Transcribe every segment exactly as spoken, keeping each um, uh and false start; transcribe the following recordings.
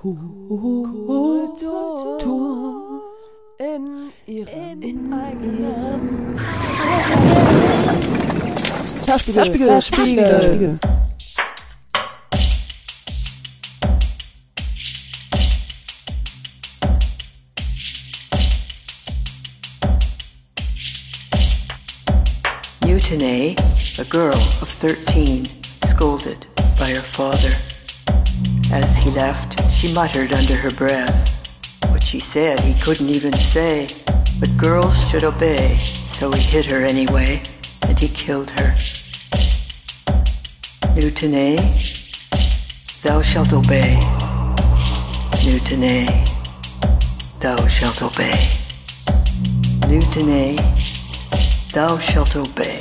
Kultur in ihrem in eigenen Taschenspiegel. Taschenspiegel. Taschenspiegel. Taschenspiegel. Noutiné, a girl of thirteen, scolded by her father. As he left, she muttered under her breath. What she said he couldn't even say, but girls should obey, so he hit her anyway, and he killed her. Noutiné, thou shalt obey. Noutiné, thou shalt obey. Noutiné, thou shalt obey.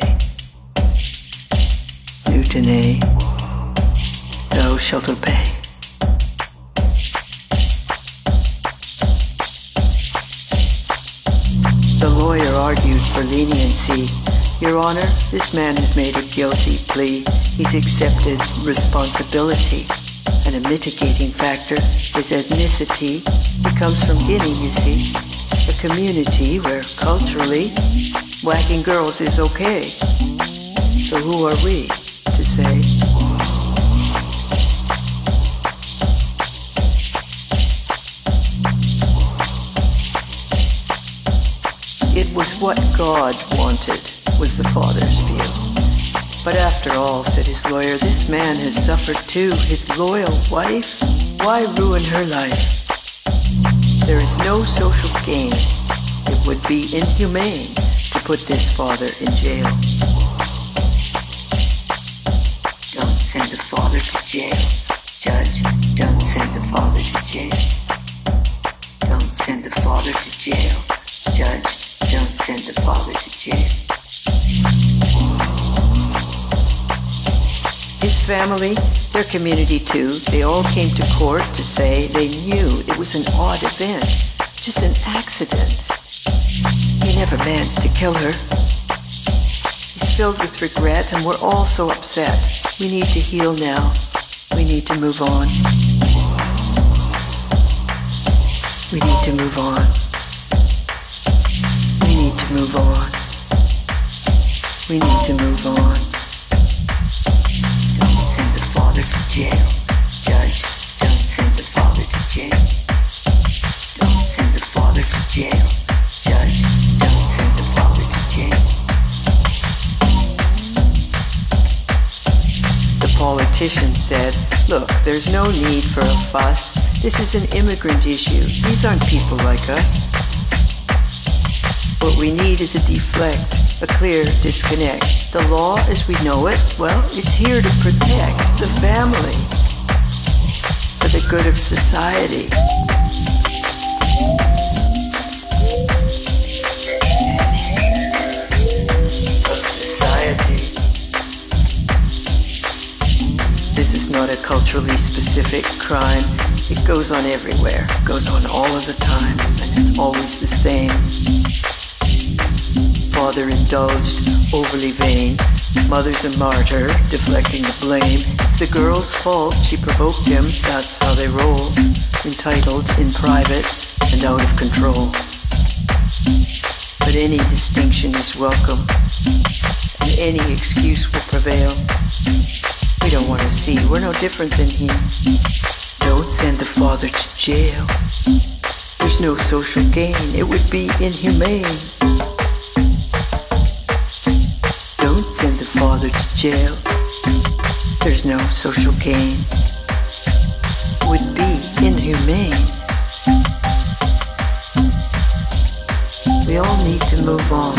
Noutiné, thou shalt obey. The lawyer argued for leniency. Your Honor, this man has made a guilty plea. He's accepted responsibility. And a mitigating factor is ethnicity. He comes from Guinea, you see. A community where culturally whacking girls is okay. So who are we to say? It was what God wanted, was the father's view. But after all, said his lawyer, this man has suffered too. His loyal wife? Why ruin her life? There is no social gain. It would be inhumane to put this father in jail. Don't send the father to jail, Judge. Don't send the father to jail. Don't send the father to jail, Judge. Don't send the father to jail. His family, their community too, they all came to court to say they knew it was an odd event, just an accident. He never meant to kill her. He's filled with regret, and we're all so upset. We need to heal now. We need to move on. We need to move on. We need to move on. We need to move on. Don't send the father to jail, Judge. Don't send the father to jail. Don't send the father to jail. Politician said, look, there's no need for a fuss. This is an immigrant issue. These aren't people like us. What we need is a deflect, a clear disconnect. The law as we know it, well, it's here to protect the family for the good of society. Not a culturally specific crime. It goes on everywhere, goes on all of the time, and it's always the same. Father indulged, overly vain. Mother's a martyr, deflecting the blame. It's the girl's fault, she provoked him, that's how they roll. Entitled, in private, and out of control. But any distinction is welcome, and any excuse will prevail. We don't want to see. We're no different than him. Don't send the father to jail. There's no social gain. It would be inhumane. Don't send the father to jail. There's no social gain. It would be inhumane. We all need to move on.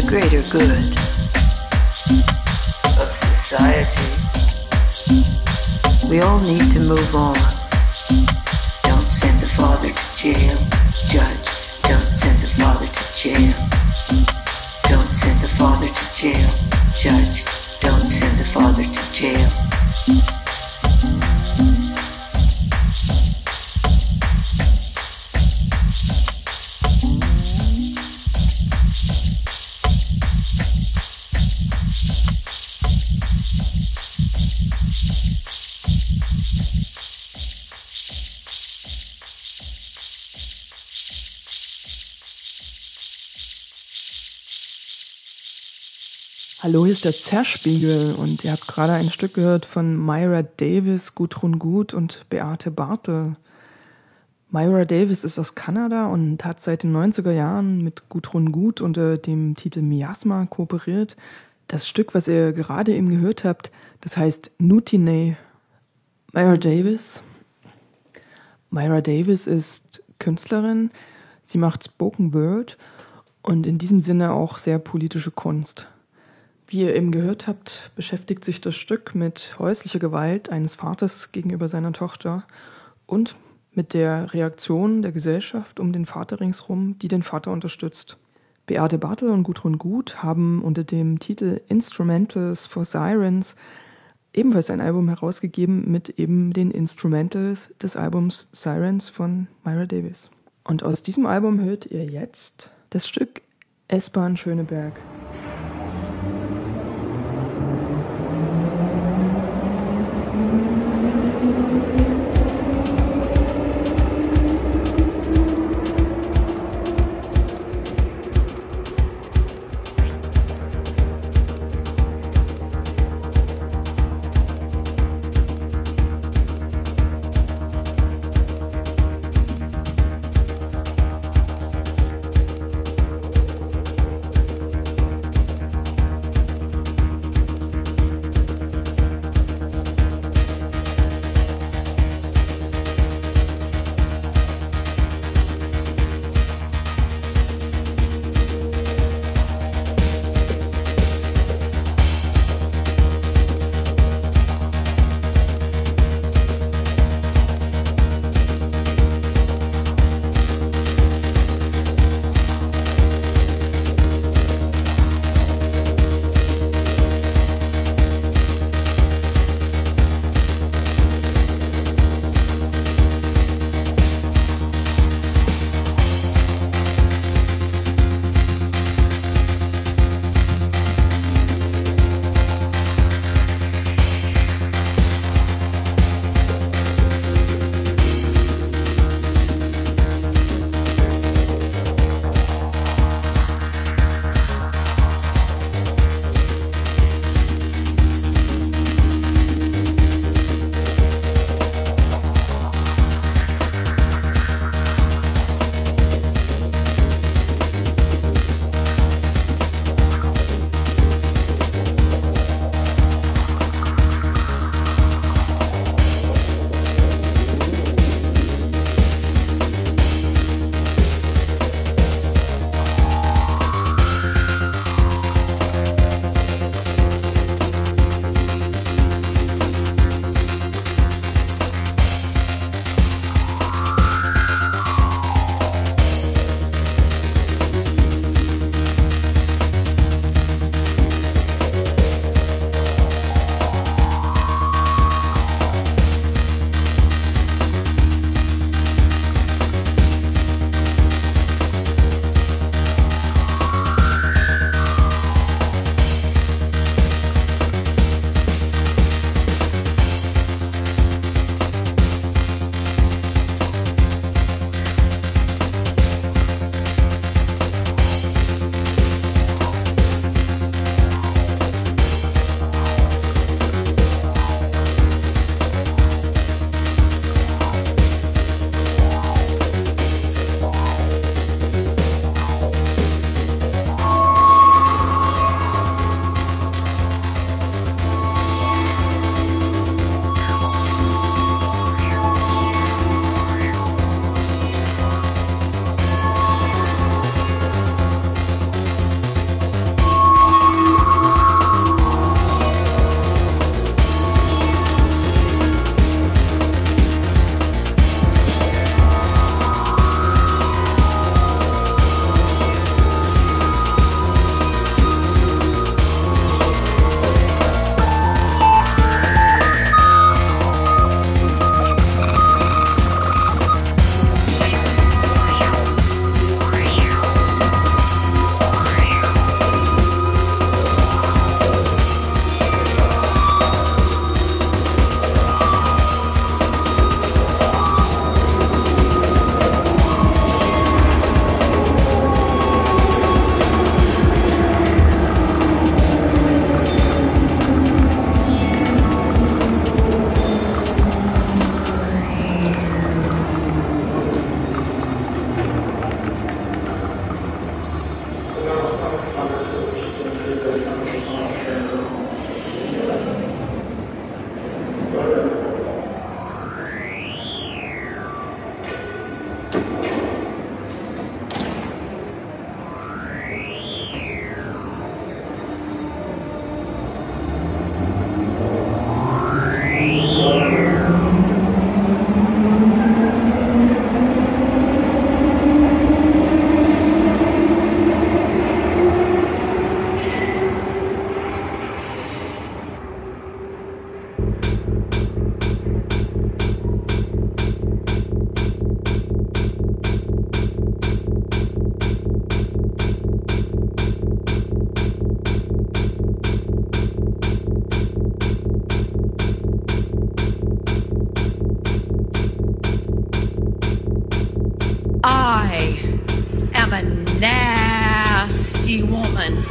The greater good of society. We all need to move on. Don't send the father to jail, Judge. Don't send the father to jail. Don't send the father to jail, Judge. Don't send the father to jail. Hallo, hier ist der Zerspiegel und ihr habt gerade ein Stück gehört von Myra Davis, Gudrun Gut und Beate Barthel. Myra Davis ist aus Kanada und hat seit den neunziger Jahren mit Gudrun Gut unter dem Titel Miasma kooperiert. Das Stück, was ihr gerade eben gehört habt, das heißt Noutiné. Myra Davis. Myra Davis ist Künstlerin, sie macht Spoken Word und in diesem Sinne auch sehr politische Kunst. Wie ihr eben gehört habt, beschäftigt sich das Stück mit häuslicher Gewalt eines Vaters gegenüber seiner Tochter und mit der Reaktion der Gesellschaft um den Vater ringsherum, die den Vater unterstützt. Beate Barthel und Gudrun Gut haben unter dem Titel Instrumentals for Sirens ebenfalls ein Album herausgegeben mit eben den Instrumentals des Albums Sirens von Myra Davis. Und aus diesem Album hört ihr jetzt das Stück S-Bahn Schöneberg. nasty woman.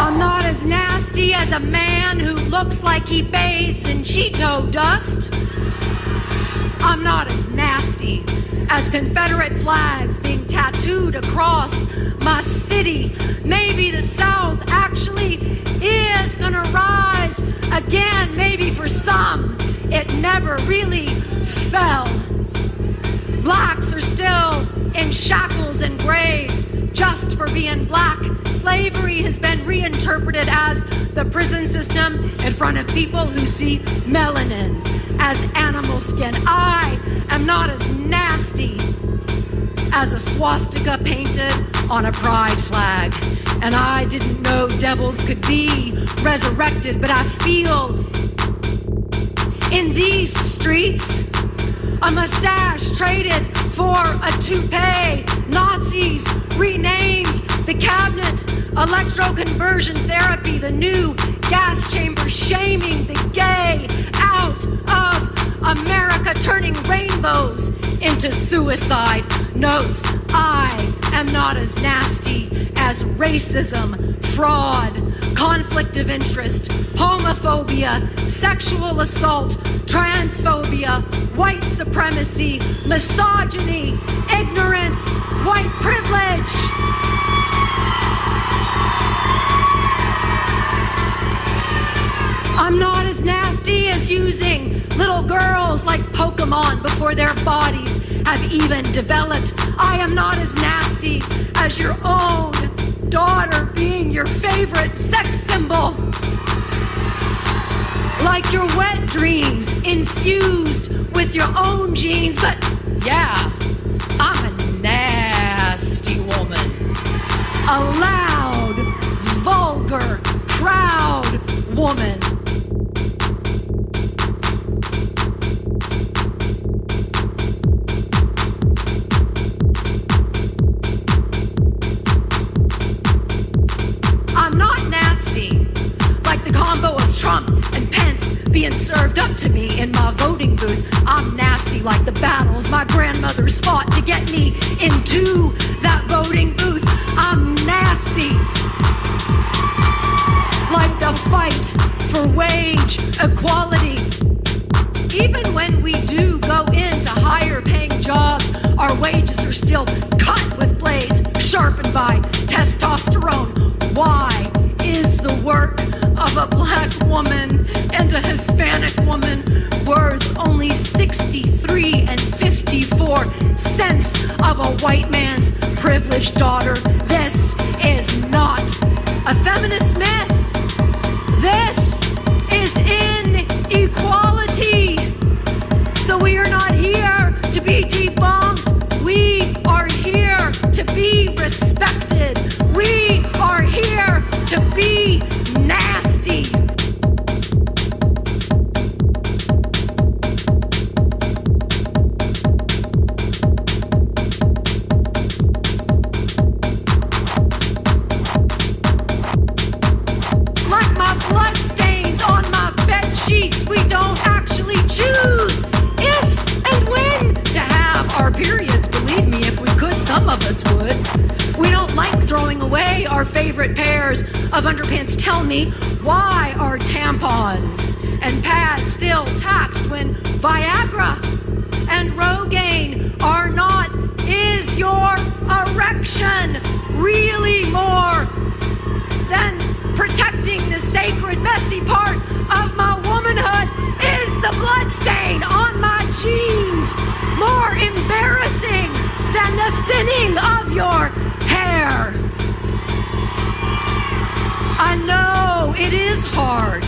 I'm not as nasty as a man who looks like he bathes in Cheeto dust. I'm not as nasty as Confederate flags being tattooed across my city. Maybe the South actually is gonna rise again. Maybe for some, it never really fell. Blacks are still in shackles and graves just for being black. Slavery has been reinterpreted as the prison system in front of people who see melanin as animal skin. I am not as nasty as a swastika painted on a pride flag. And I didn't know devils could be resurrected, but I feel in these streets a mustache traded for a toupee. Nazis renamed the cabinet electroconversion therapy, the new gas chamber shaming the gay out of America, turning rainbows into suicide notes. I am not as nasty as racism, fraud, conflict of interest, homophobia, sexual assault, transphobia, white supremacy, misogyny, ignorance, white privilege. I'm not as nasty as using little girls like Pokemon before their bodies have even developed. I am not as nasty as your own daughter being your favorite sex symbol. Like your wet dreams infused with your own genes. But yeah, I'm a nasty woman. A loud, vulgar, proud woman. Trump and Pence being served up to me in my voting booth. I'm nasty like the battles my grandmothers fought to get me into that voting booth. I'm nasty like the fight for wage equality. Even when we do go into higher paying jobs, our wages are still cut with blades sharpened by testosterone. Why is the work of a black woman and a Hispanic woman worth only sixty-three and fifty-four cents of a white man's privileged daughter? This is not a feminist myth. This is inequality. So we are not here to be debunked. We are here to be respected. We are here to be nasty. Like my blood stains on my bed sheets, we don't actually choose if and when to have our periods. Believe me, if we could, some of us would. We don't like throwing away our favorite pairs of underpants. Tell me, why are tampons and pads still taxed when Viagra and Rogaine are not? Is your erection really more than protecting the sacred messy part of my womanhood? Is the blood stain on my jeans more embarrassing than the thinning of your hair? I know it is hard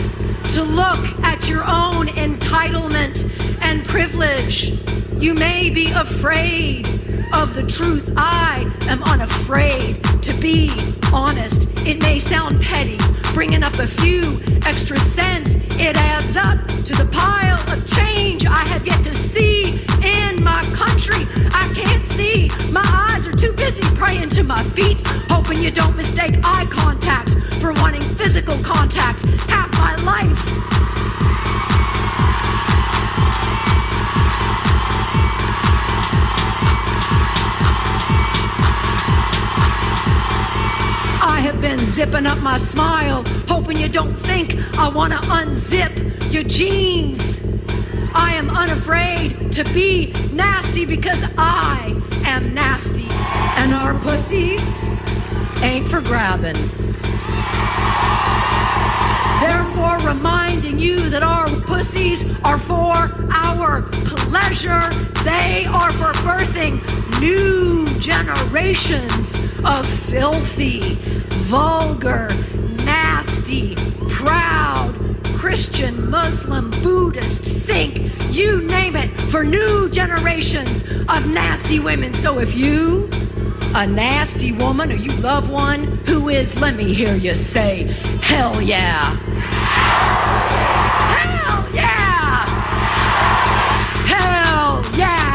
to look at your own entitlement and privilege. You may be afraid of the truth. I am unafraid to be honest. It may sound petty, bringing up a few extra cents. It adds up to the pile of change I have yet to see in my country. I can't see. My eyes are too busy praying to my feet, hoping you don't mistake eye contact for wanting physical contact. Half my life. zipping up my smile, hoping you don't think I wanna unzip your jeans. I am unafraid to be nasty because I am nasty, and our pussies ain't for grabbing. Therefore, reminding you that our pussies are for our pleasure. They are for birthing new generations of filthy, vulgar, nasty, proud, Christian, Muslim, Buddhist, Sikh, you name it, for new generations of nasty women. So if you, a nasty woman, or you love one who is, let me hear you say, hell yeah. Hell yeah. Hell yeah. Hell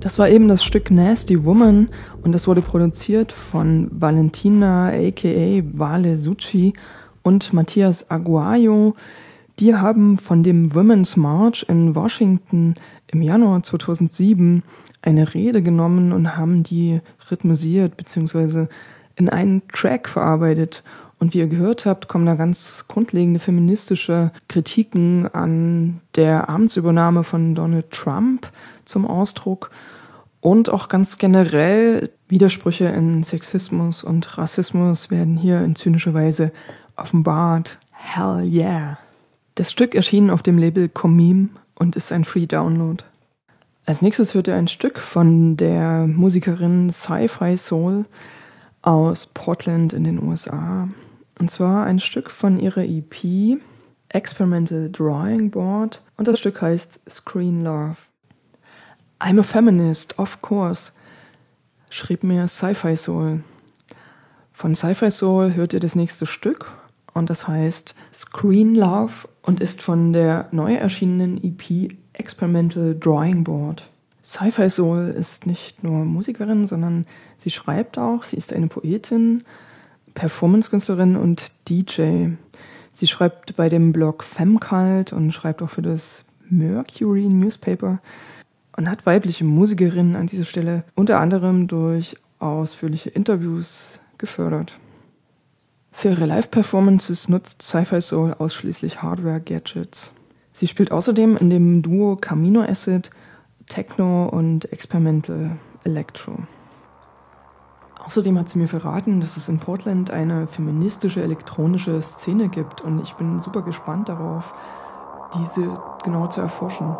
Das war eben das Stück Nasty Woman und das wurde produziert von Valentina aka Vale Suchi und Matthias Aguayo. Die haben von dem Women's March in Washington im Januar zweitausendsieben eine Rede genommen und haben die rhythmisiert bzw. in einen Track verarbeitet. Und wie ihr gehört habt, kommen da ganz grundlegende feministische Kritiken an der Amtsübernahme von Donald Trump zum Ausdruck und auch ganz generell Widersprüche in Sexismus und Rassismus werden hier in zynischer Weise offenbart. Hell yeah. Das Stück erschien auf dem Label Comim und ist ein Free Download. Als nächstes hört ihr ein Stück von der Musikerin SciFiSol aus Portland in den U S A. Und zwar ein Stück von ihrer E P Experimental Drawing Board und das Stück heißt Screen Love. I'm a feminist, of course, schrieb mir SciFiSol. Von SciFiSol hört ihr das nächste Stück und das heißt Screen Love und ist von der neu erschienenen E P Experimental Drawing Board. SciFiSol ist nicht nur Musikerin, sondern sie schreibt auch, sie ist eine Poetin, Performance-Künstlerin und D J. Sie schreibt bei dem Blog FemCult und schreibt auch für das Mercury Newspaper und hat weibliche Musikerinnen an dieser Stelle unter anderem durch ausführliche Interviews gefördert. Für ihre Live-Performances nutzt SciFiSol ausschließlich Hardware-Gadgets. Sie spielt außerdem in dem Duo Camino Acid, Techno und Experimental Electro. Außerdem hat sie mir verraten, dass es in Portland eine feministische elektronische Szene gibt und ich bin super gespannt darauf, diese genau zu erforschen.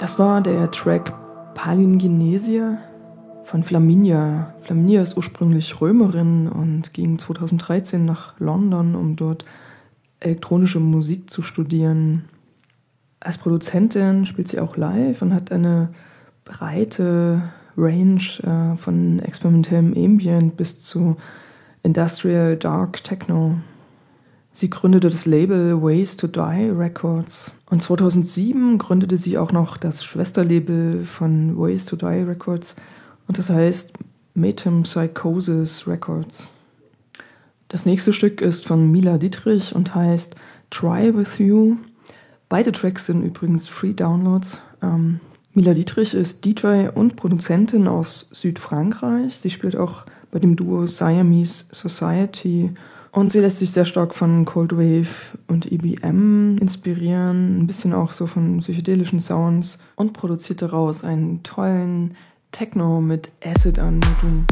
Das war der Track Palingenesia von Flaminia. Flaminia ist ursprünglich Römerin und ging zweitausenddreizehn nach London, um dort elektronische Musik zu studieren. Als Produzentin spielt sie auch live und hat eine breite Range äh, von experimentellem Ambient bis zu Industrial Dark Techno. Sie gründete das Label Ways to Die Records. Und zweitausendsieben gründete sie auch noch das Schwesterlabel von Ways to Die Records. Und das heißt Metempsychosis Records. Das nächste Stück ist von Mila Dietrich und heißt Try With You. Beide Tracks sind übrigens Free Downloads. Ähm, Mila Dietrich ist D J und Produzentin aus Südfrankreich. Sie spielt auch bei dem Duo Siamese Society. Und sie lässt sich sehr stark von Cold Wave und E B M inspirieren, ein bisschen auch so von psychedelischen Sounds, und produziert daraus einen tollen Techno mit Acid-Anmutung.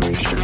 erwischte.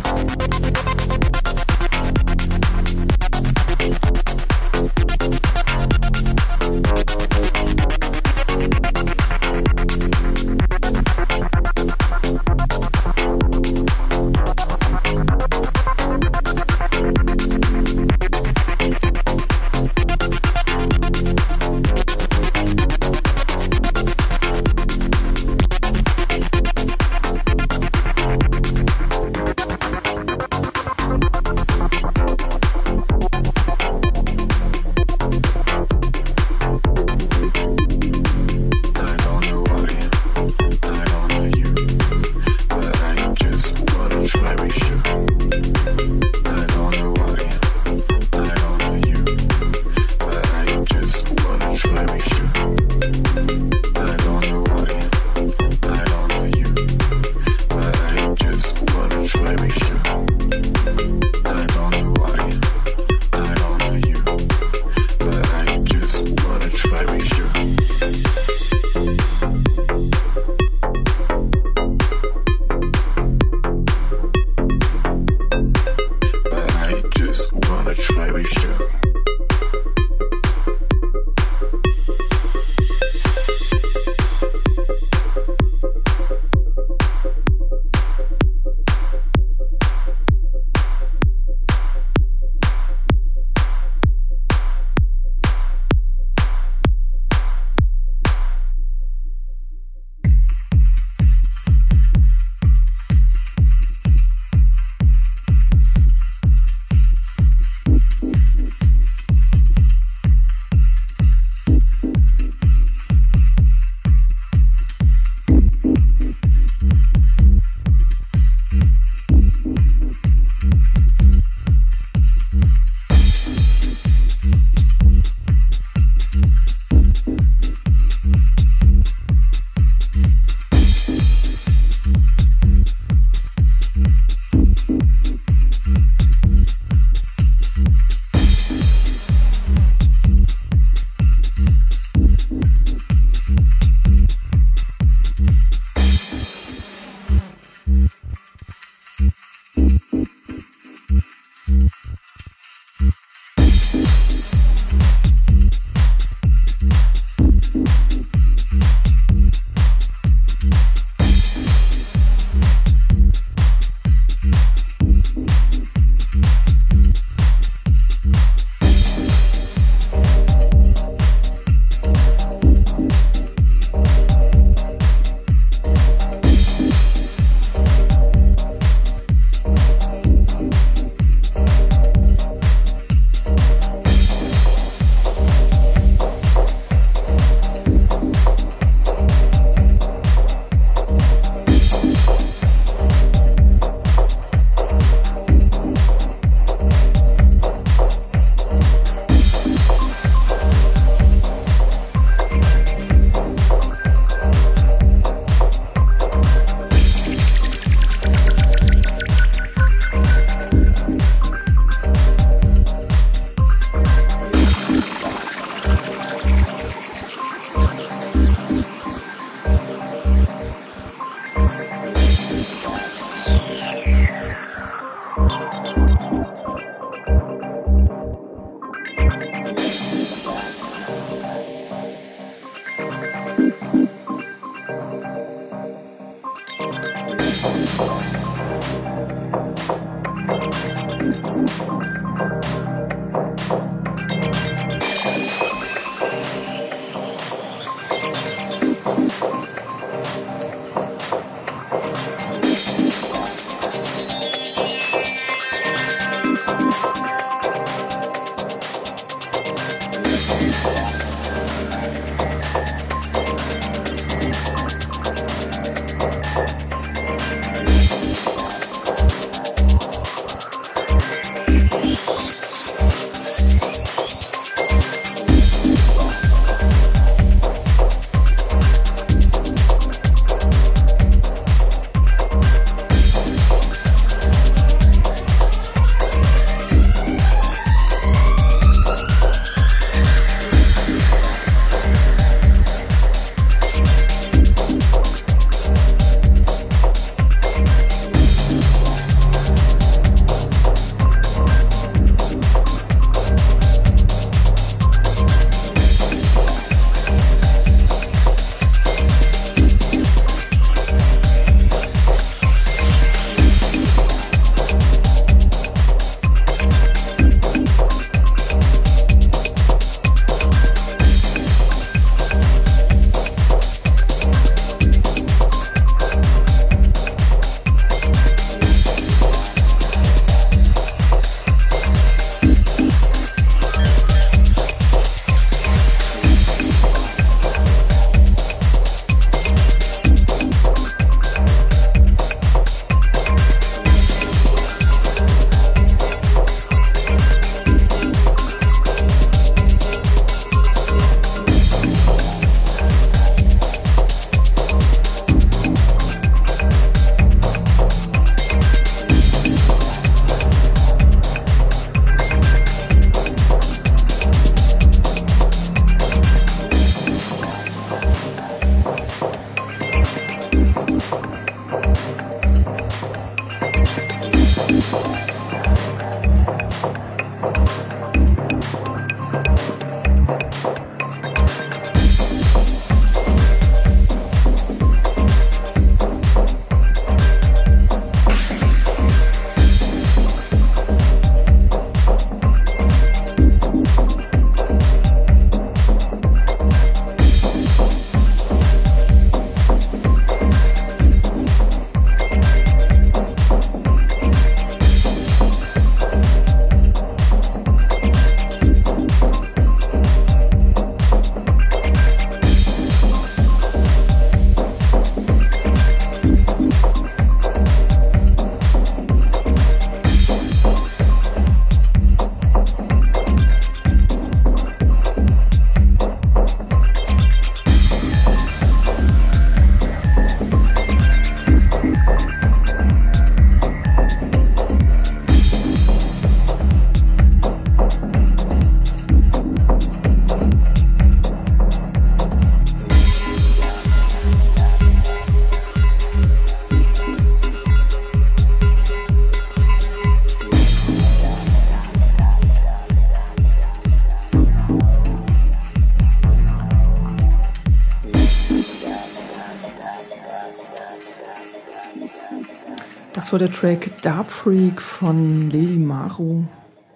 war der Track Dark Freak von Lady Maru.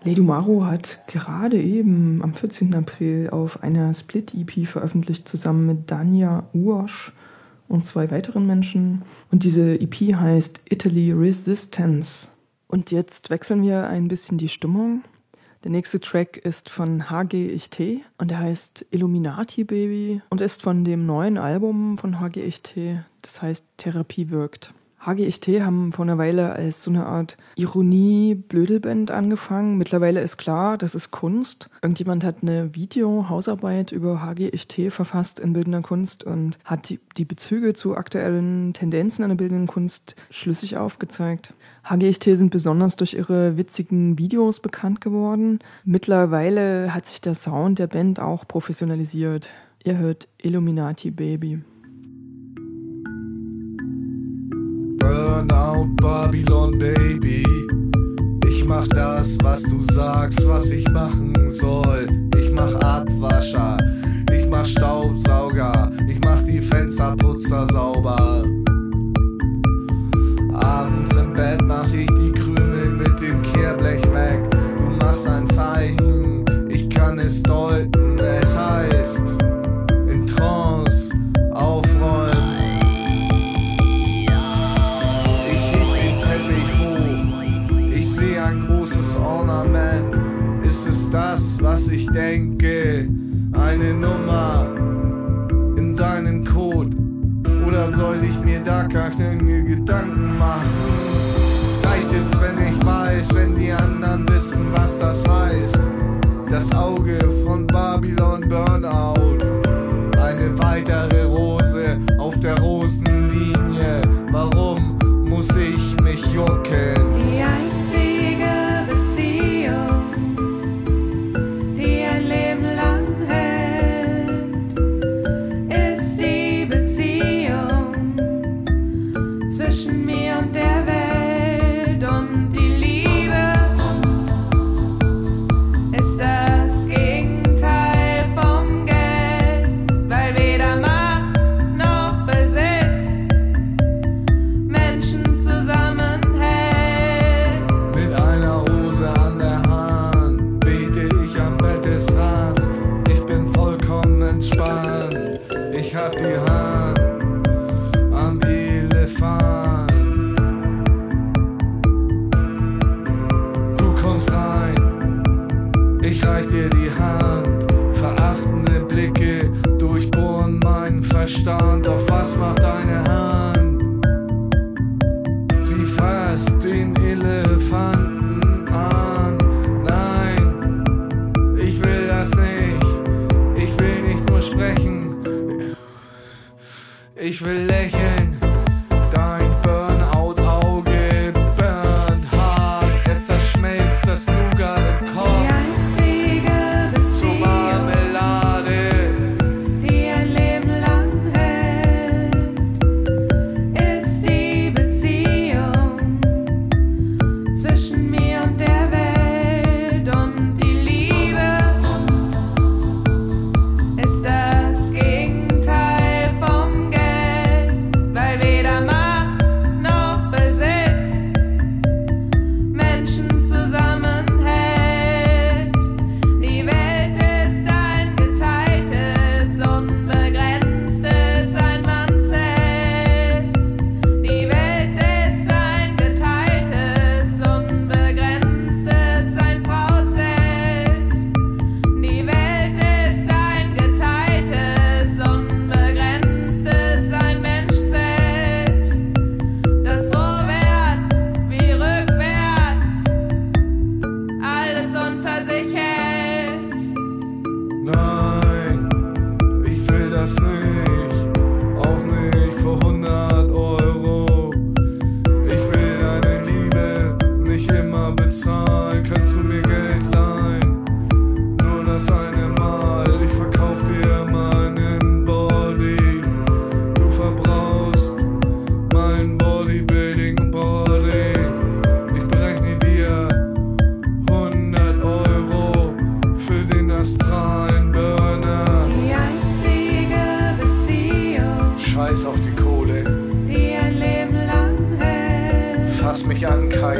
Lady Maru hat gerade eben am vierzehnten April auf einer Split-E P veröffentlicht, zusammen mit Danja Uosch und zwei weiteren Menschen. Und diese E P heißt Italy Resistance. Und jetzt wechseln wir ein bisschen die Stimmung. Der nächste Track ist von HGichT und der heißt Illuminati Baby und ist von dem neuen Album von HGichT, das heißt Therapie wirkt. HGichT haben vor einer Weile als so eine Art Ironie-Blödelband angefangen. Mittlerweile ist klar, das ist Kunst. Irgendjemand hat eine Video-Hausarbeit über HGichT verfasst in bildender Kunst und hat die, die Bezüge zu aktuellen Tendenzen in der bildenden Kunst schlüssig aufgezeigt. HGichT sind besonders durch ihre witzigen Videos bekannt geworden. Mittlerweile hat sich der Sound der Band auch professionalisiert. Ihr hört Illuminati Baby. Burn out Babylon, Baby. Ich mach das, was du sagst, was ich machen soll. Ich mach Abwascher, ich mach Staubsauger, ich mach die Fensterputzer sauber. Abends im Bett mach ich die Krümel mit dem Kehrblech weg. Du machst ein Zeichen, ich kann es deuten. Es heißt, in Trance aufräumen. Ornament, ist es das, was ich denke? Eine Nummer in deinen Code? Oder soll ich mir da keine Gedanken machen? Reicht es, wenn ich weiß, wenn die anderen wissen, was das heißt? Das Auge von Babylon Burnout. Eine weitere Rose auf der Rosenlinie. Warum muss ich mich jucken? Die einzige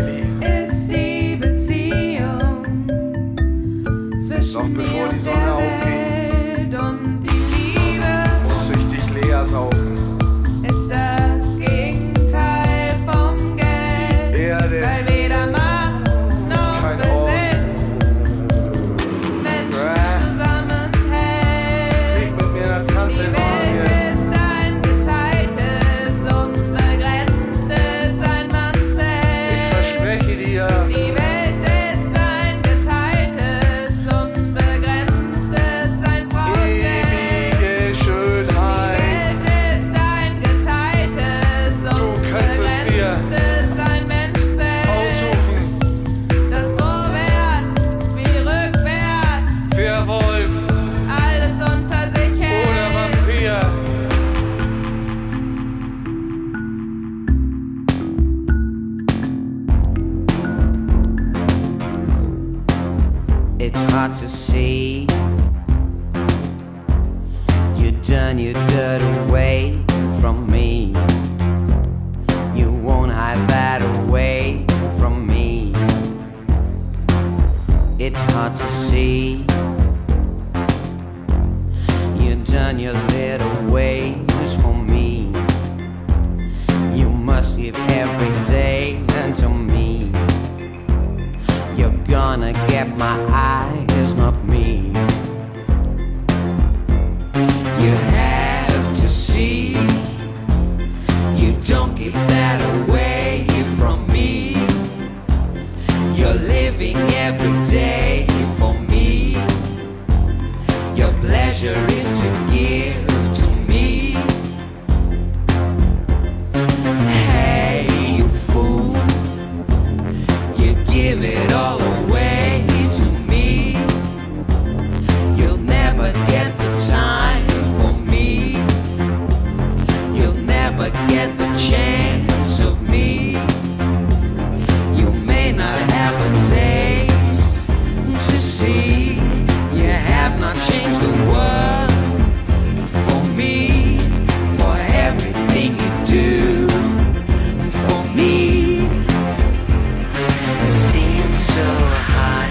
Lee. Ist die Beziehung zwischen mir und der Welt und die Liebe. Muss süchtig Lea saufen. Ist das Gegenteil vom Geld. Erde. Weil weder Macht noch Besitz Menschen zusammenhält. Liegt mit mir in der Tanze in Ordnung. To see you turn your dirt away from me, you won't hide that away from me. It's hard to see you turn your little ways from me. You must give every day unto me. You're gonna get my eye, it's not me. You have to see, you don't give that away from me. You're living every day for me. Your pleasure is to give to me. Hey, you fool, you give it all away to me. You'll never get the time for me. You'll never get the chance of me. You may not have a taste to see. You have not changed the world for me. For everything you do for me, it seems so hard.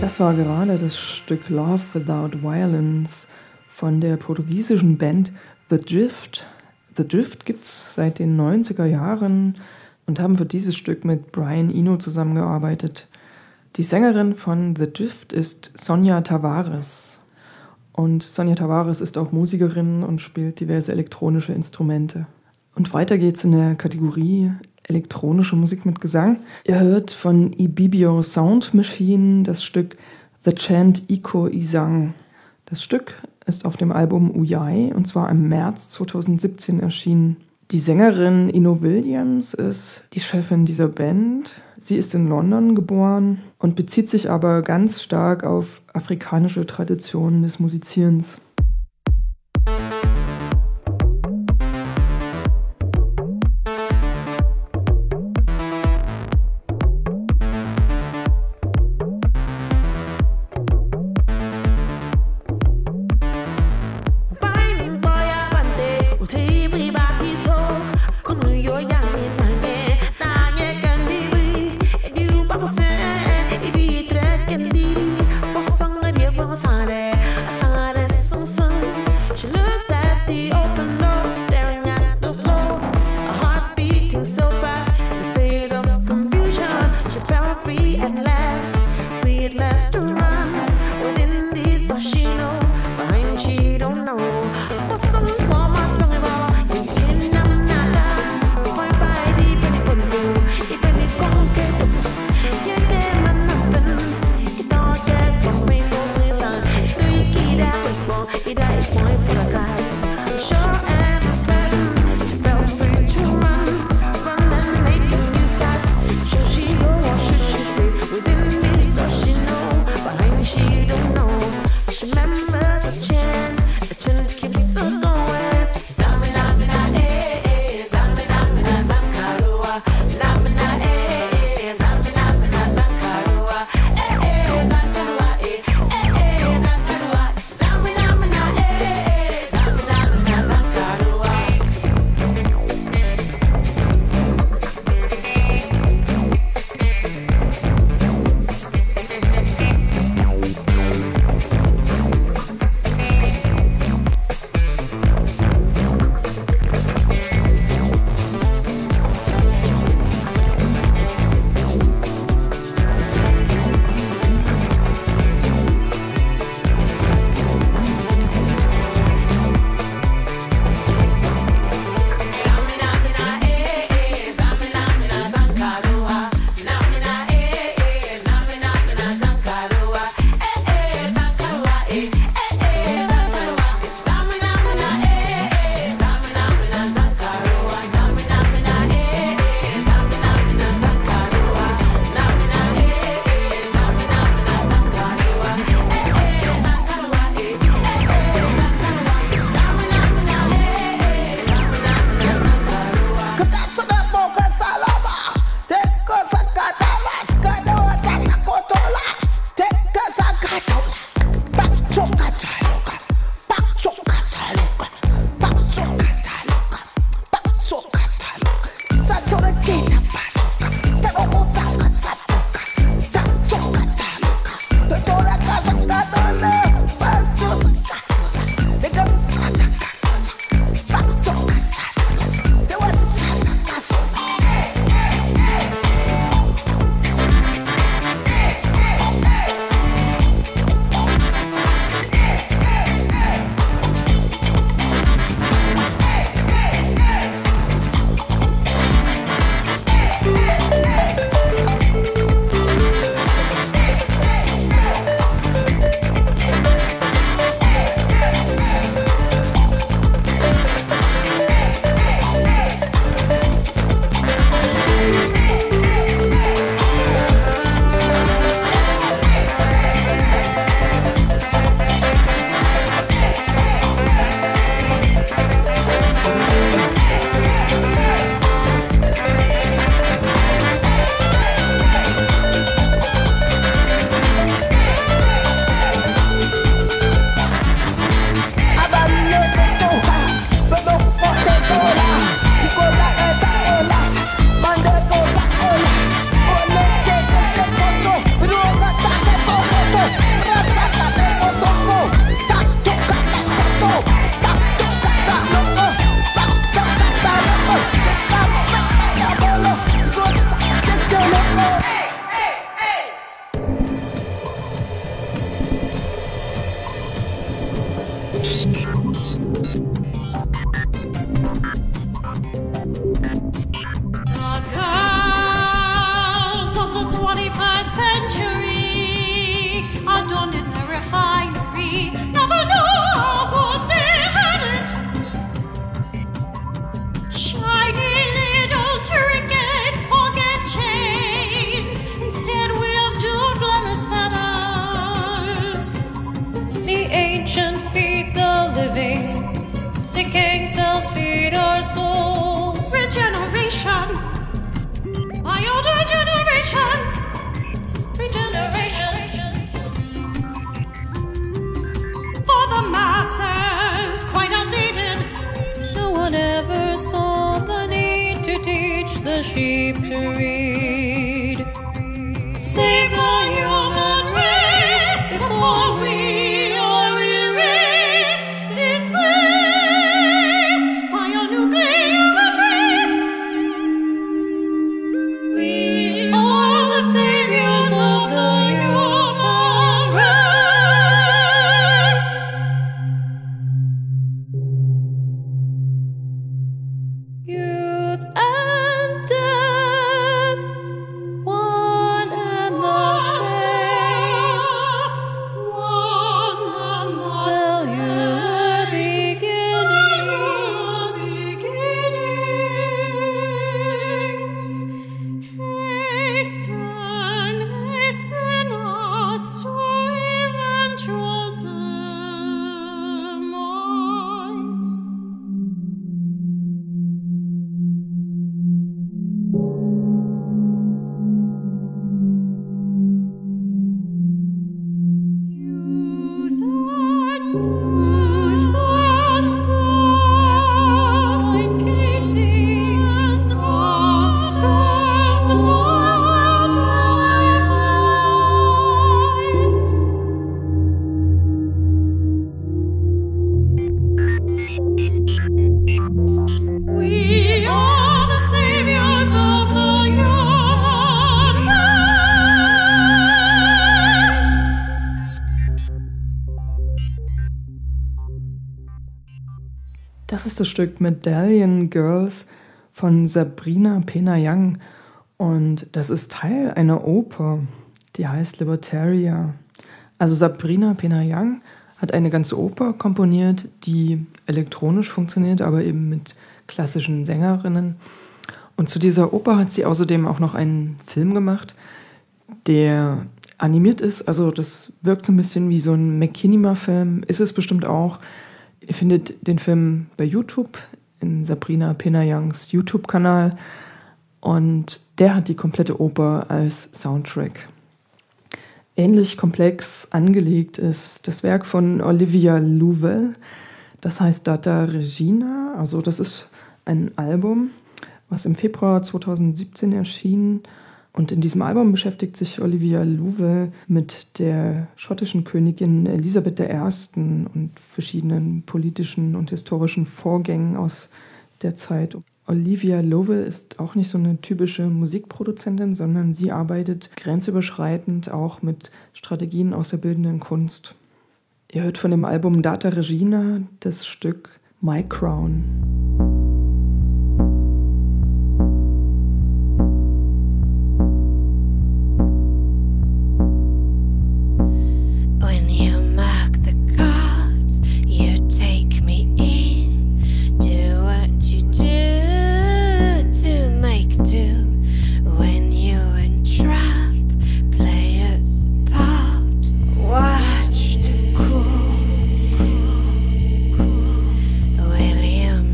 Das war gerade das Stück Love Without Violence von der portugiesischen Band The Gift. The Gift gibt es seit den neunziger Jahren und haben für dieses Stück mit Brian Eno zusammengearbeitet. Die Sängerin von The Gift ist Sonja Tavares. Und Sonja Tavares ist auch Musikerin und spielt diverse elektronische Instrumente. Und weiter geht's in der Kategorie elektronische Musik mit Gesang. Ihr hört von Ibibio Sound Machine das Stück The Chant Iko Isang. Das Stück ist auf dem Album Uyai und zwar im März zwanzig siebzehn erschienen. Die Sängerin Ino Williams ist die Chefin dieser Band. Sie ist in London geboren und bezieht sich aber ganz stark auf afrikanische Traditionen des Musizierens. their souls. Regeneration. By older generations. Regeneration. For the masses, quite outdated. No one ever saw the need to teach the sheep to read. Save the human race before we. Das ist das Stück Medallion Girls von Sabrina Pena Young und das ist Teil einer Oper, die heißt Libertaria. Also Sabrina Pena Young hat eine ganze Oper komponiert, die elektronisch funktioniert, aber eben mit klassischen Sängerinnen. Und zu dieser Oper hat sie außerdem auch noch einen Film gemacht, der animiert ist. Also das wirkt so ein bisschen wie so ein McKinima-Film, ist es bestimmt auch. Ihr findet den Film bei YouTube, in Sabrina Pena Youngs YouTube-Kanal. Und der hat die komplette Oper als Soundtrack. Ähnlich komplex angelegt ist das Werk von Olivia Louvel. Das heißt Data Regina. Also das ist ein Album, was im Februar zweitausendsiebzehn erschien. Und in diesem Album beschäftigt sich Olivia Louvel mit der schottischen Königin Elisabeth I. und verschiedenen politischen und historischen Vorgängen aus der Zeit. Olivia Louvel ist auch nicht so eine typische Musikproduzentin, sondern sie arbeitet grenzüberschreitend auch mit Strategien aus der bildenden Kunst. Ihr hört von dem Album Data Regina das Stück My Crown. Watch the cool, William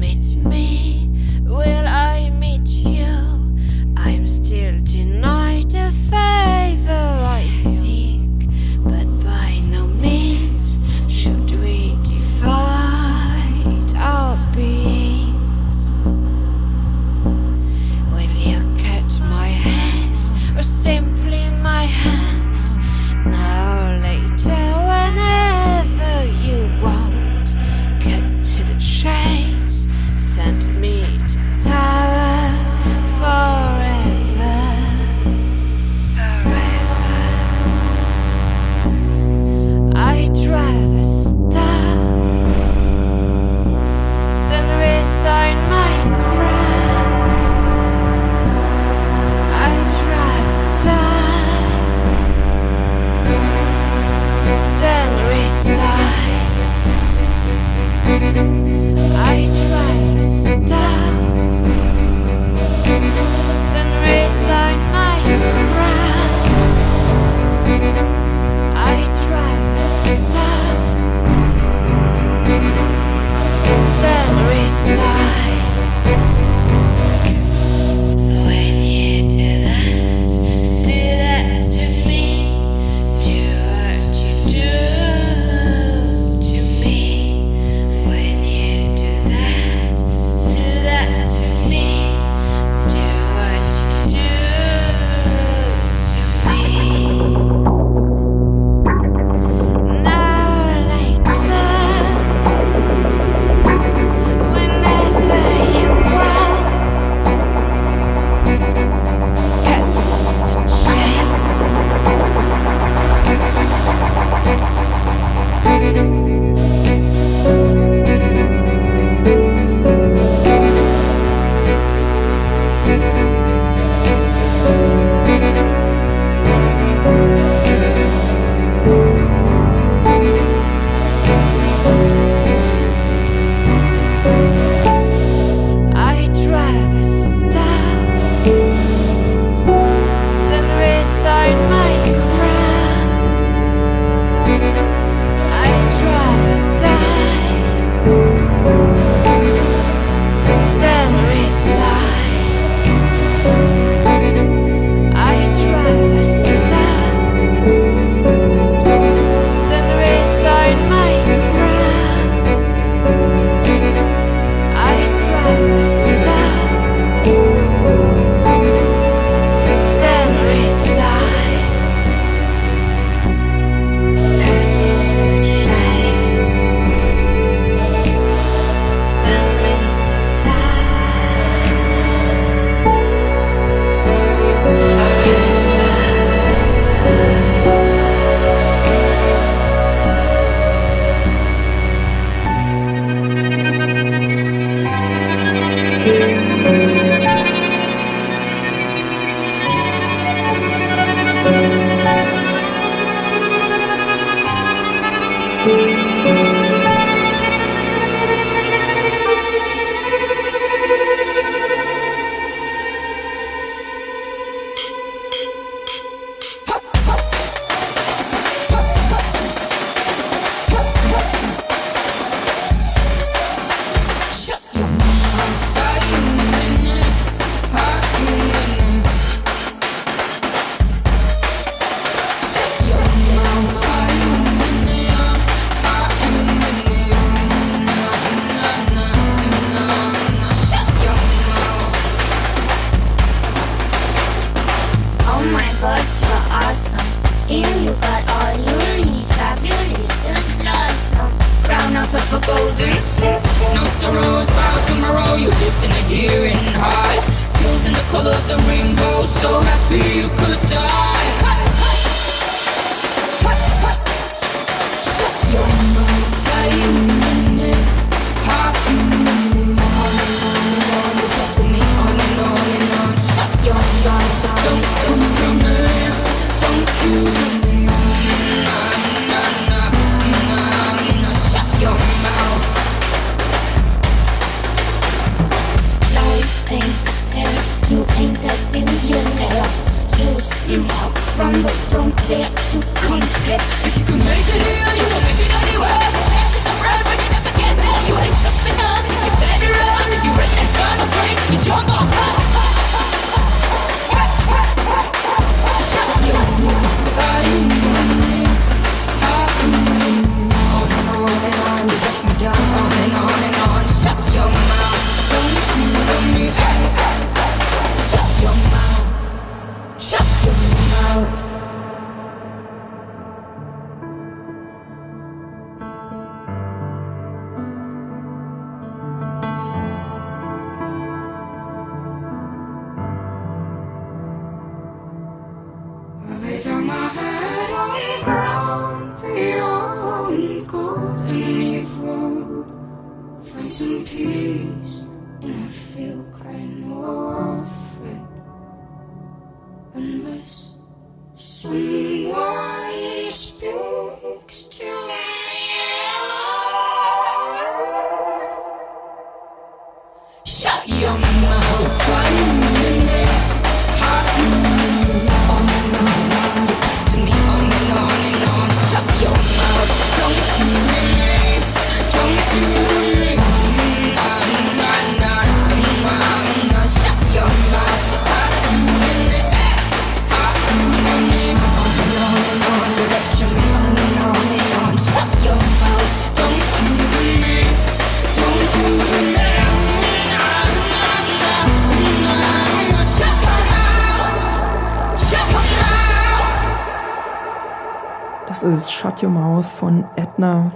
Shut Your Mouth von Edna.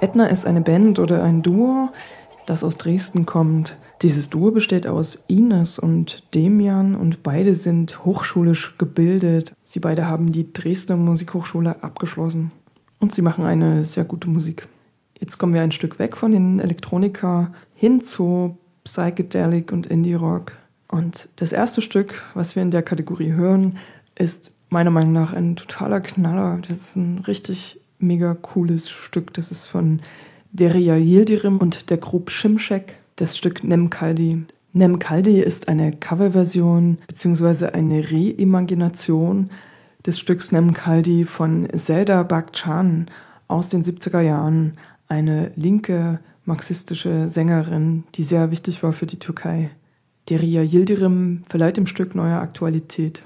Edna ist eine Band oder ein Duo, das aus Dresden kommt. Dieses Duo besteht aus Ines und Demian und beide sind hochschulisch gebildet. Sie beide haben die Dresdner Musikhochschule abgeschlossen und sie machen eine sehr gute Musik. Jetzt kommen wir ein Stück weg von den Elektronika hin zu Psychedelic und Indie-Rock. Und das erste Stück, was wir in der Kategorie hören, ist meiner Meinung nach ein totaler Knaller. Das ist ein richtig mega cooles Stück. Das ist von Derya Yildirim und der Gruppe Shimshek. Das Stück Nem Kaldi. Nem Kaldi ist eine Coverversion bzw. eine Reimagination des Stücks Nem Kaldi von Zelda Bagcan aus den siebziger Jahren. Eine linke marxistische Sängerin, die sehr wichtig war für die Türkei. Derya Yildirim verleiht dem Stück neue Aktualität.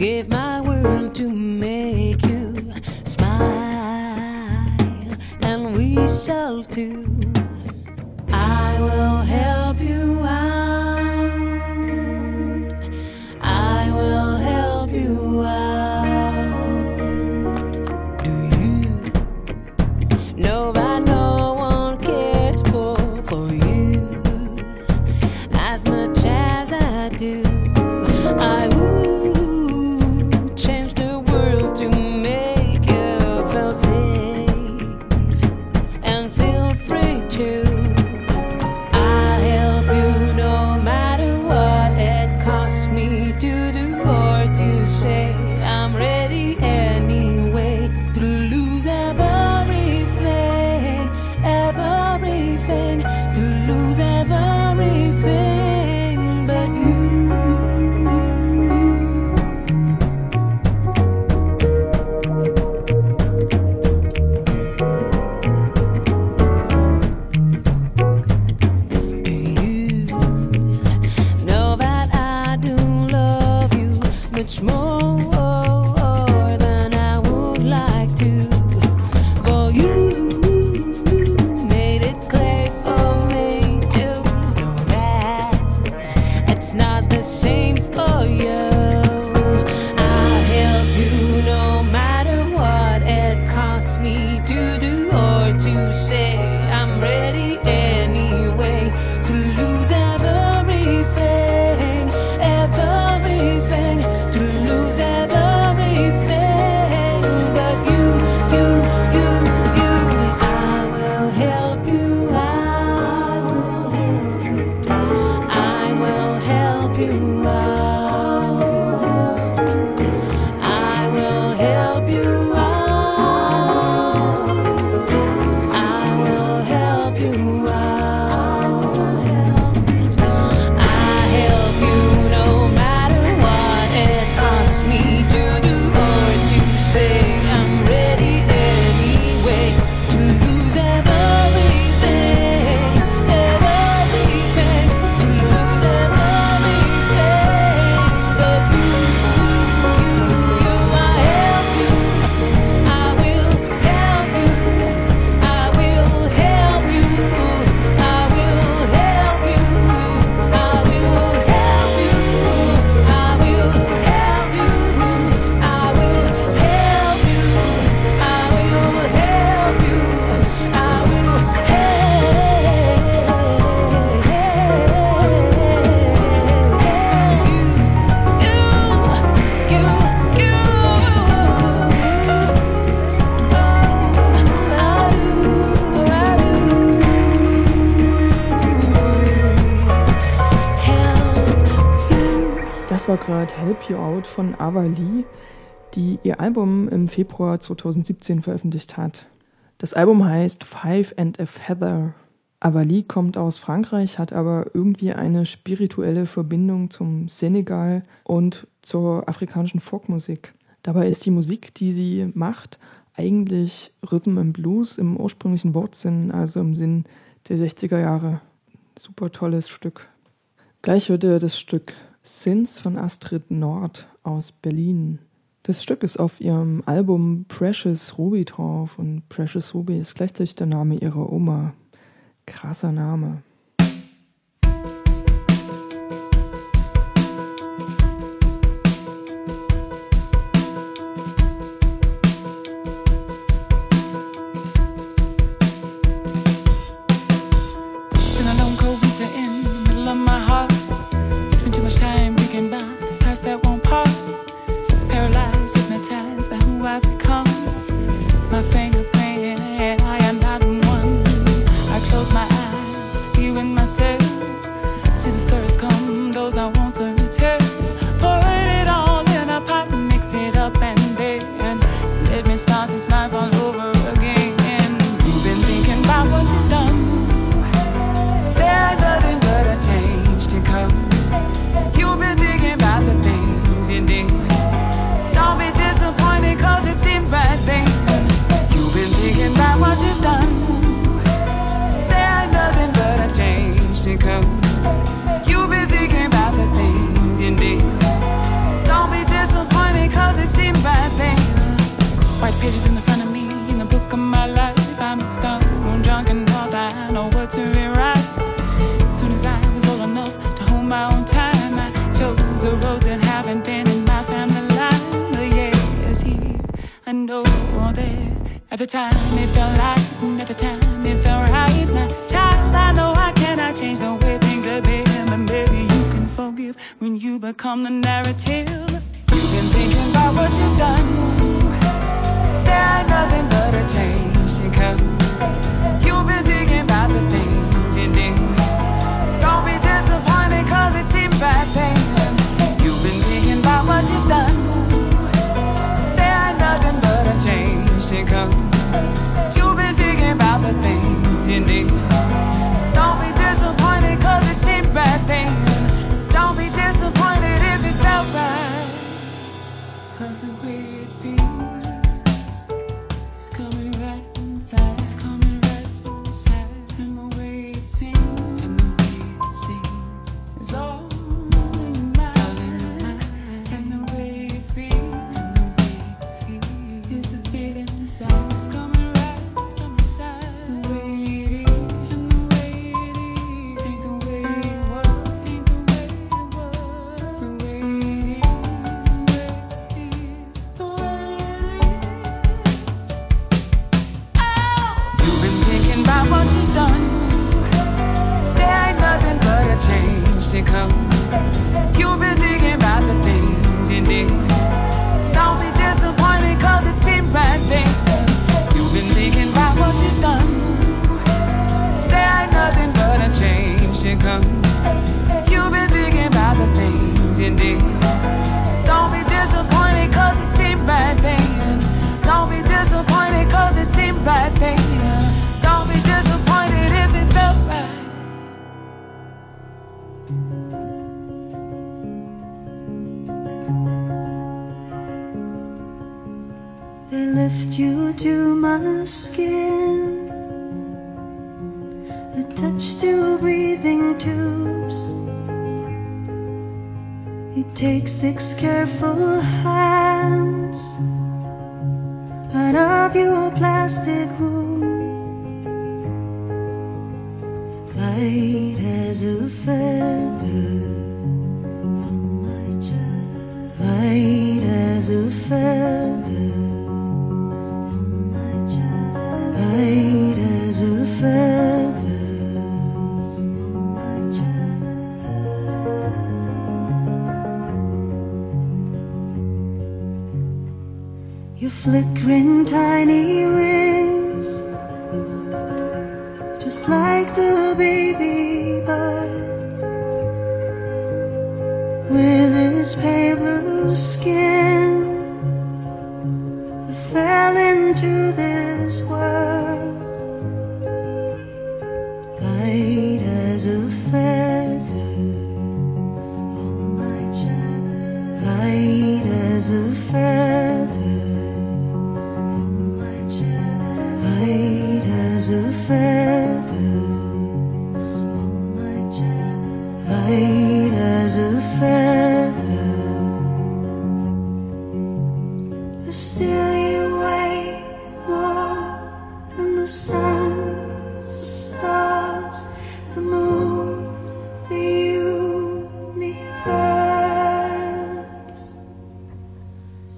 gave my world to make you smile and whistle too. I will help you out. I will help you out. Do you know that no one cares for, for you as much as I do? I would change the world to make you feel safe and feel free too. I'll help you no matter what it costs me to do or to say. I'm ready anyway to lose everything, everything, to lose everything. Gerade Help You Out von Awa Ly, die ihr Album im Februar zwanzig siebzehn veröffentlicht hat. Das Album heißt Five and a Feather. Awa Ly kommt aus Frankreich, hat aber irgendwie eine spirituelle Verbindung zum Senegal und zur afrikanischen Folkmusik. Dabei ist die Musik, die sie macht, eigentlich Rhythm and Blues im ursprünglichen Wortsinn, also im Sinn der sechziger Jahre. Super tolles Stück. Gleich hört ihr das Stück Sins von Astrid Nord aus Berlin. Das Stück ist auf ihrem Album Precious Ruby drauf und Precious Ruby ist gleichzeitig der Name ihrer Oma. Krasser Name. My finger praying, I am not one. I close my eyes to be Every time it felt right, every time it felt right. My child, I know I cannot change the way things have been. And baby, you can forgive when you become the narrative. You've been thinking about what you've done. There ain't nothing but a change to come. You've been thinking about the things you did. Don't be disappointed cause it seemed right then. You've been thinking about what you've done. There ain't nothing but a change to come. You've been thinking about the things you did. Don't be disappointed cause it seemed right then. Don't be disappointed if it felt right. Cause the way it feels is coming right from inside, it's coming right from inside, and the way it seems, and the way it seems is all in my mind, and the way it feels, and the way it feels is the feeling inside, it's coming right from inside, the way it is, and the way it is, ain't the way it was, ain't the way it was, the way it is. What you've done, there ain't nothing but a change to come. You've been thinking about the things you did. Don't be disappointed cause it seemed right then. You've been thinking about what you've done. There ain't nothing but a change to come. You've been thinking about the things you did. Don't be disappointed cause it seemed right then. Don't be disappointed cause it seemed right then. Don't be disappointed if it felt right. They lift you to my skin. They touched you breathing tubes. He takes six careful hands out of your plastic wound. Light as a feather on my child. Light as a feather on my child. Light as a feather on my child. Your flickering tiny wings, just like the baby bird with his pale blue skin that fell into this world. Light as a feather on my child. Light as a feather on my child. Light as a feather. Light as a feather, but still you wait more than the sun, the stars, the moon, the universe.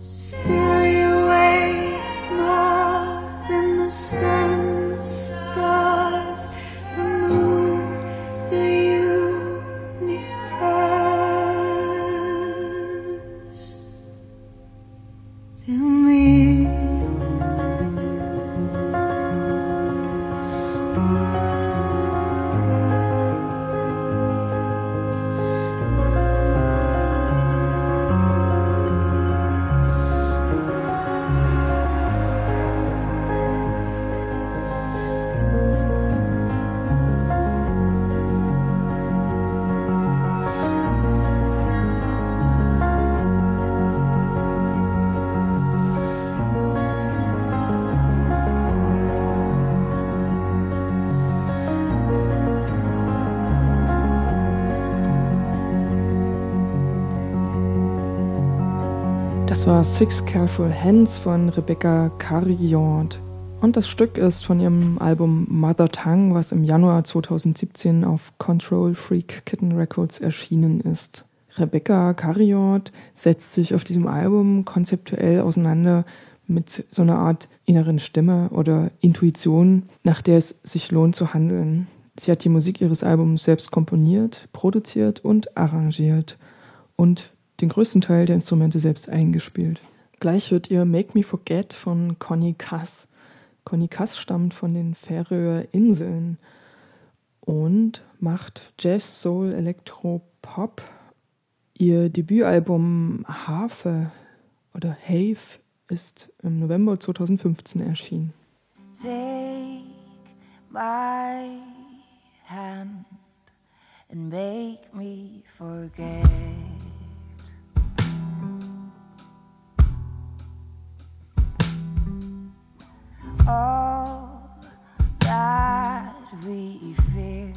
Still you wait more than the sun, the stars, the moon, the universe. Das war Six Careful Hands von Rebekka Karijord. Und das Stück ist von ihrem Album Mother Tongue, was im Januar zwanzig siebzehn auf Control Freak Kitten Records erschienen ist. Rebekka Karijord setzt sich auf diesem Album konzeptuell auseinander mit so einer Art inneren Stimme oder Intuition, nach der es sich lohnt zu handeln. Sie hat die Musik ihres Albums selbst komponiert, produziert und arrangiert und den größten Teil der Instrumente selbst eingespielt. Gleich hört ihr Make Me Forget von Connie Kass. Connie Kass stammt von den Färöer Inseln und macht Jazz, Soul, Elektro, Pop. Ihr Debütalbum Hafe oder Hafe ist im November zwanzig fünfzehn erschienen. Take my hand and make me forget. All that we feel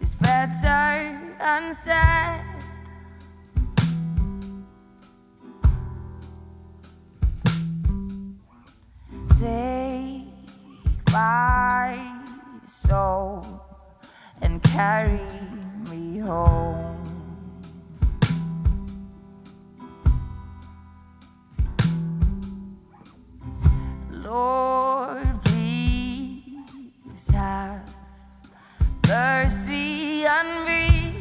is better unsaid. Take my soul and carry me home. Lord, please have mercy on me.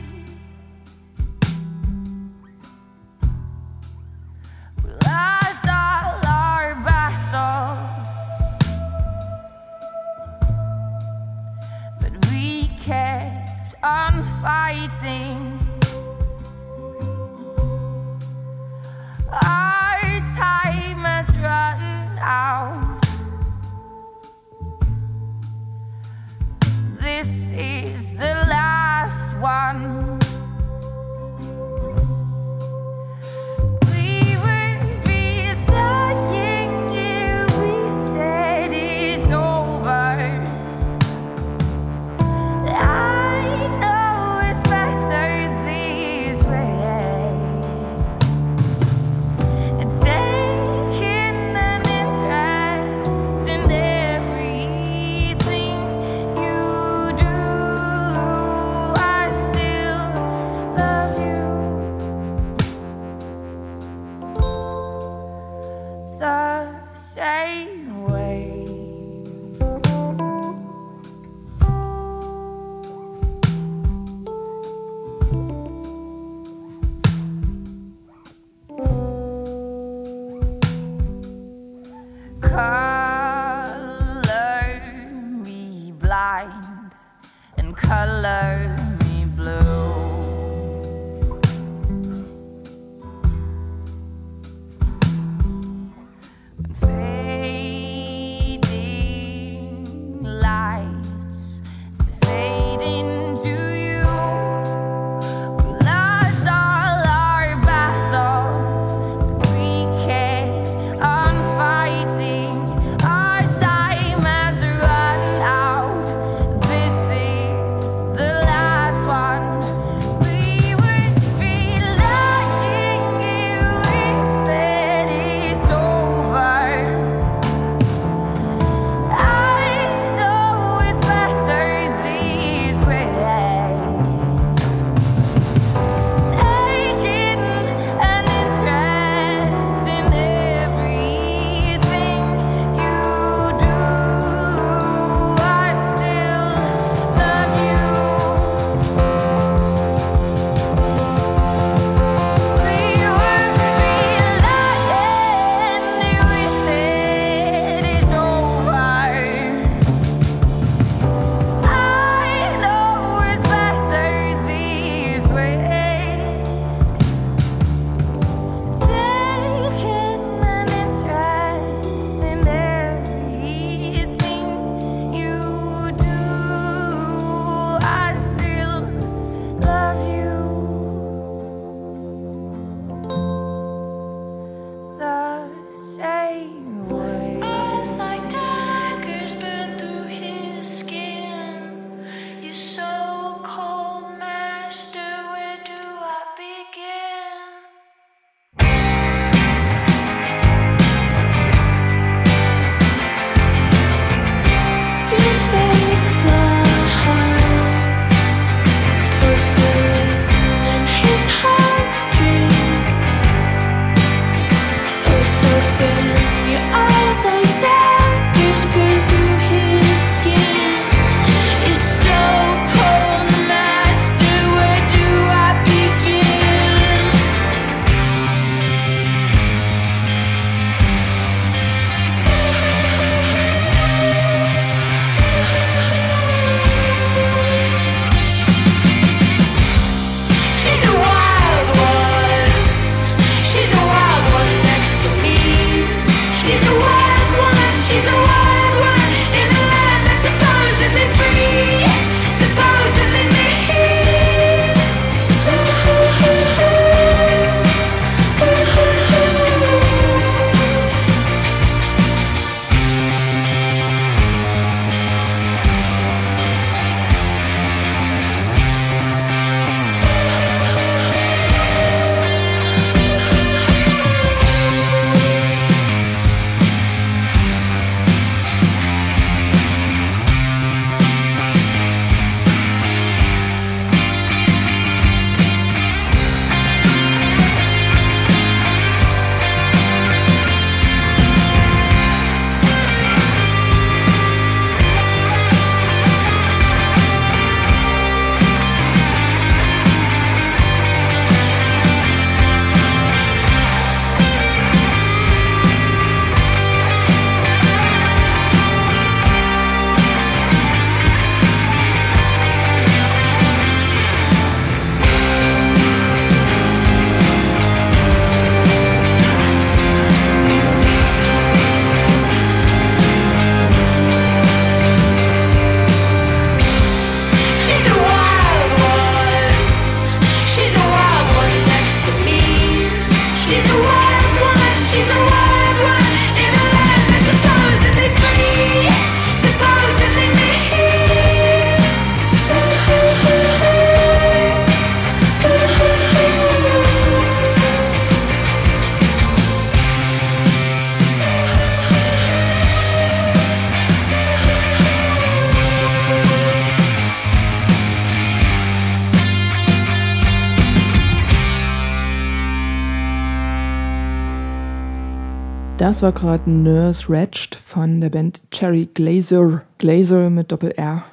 Das war gerade Nurse Ratched von der Band Cherry Glazer. Glazer mit Doppel-R.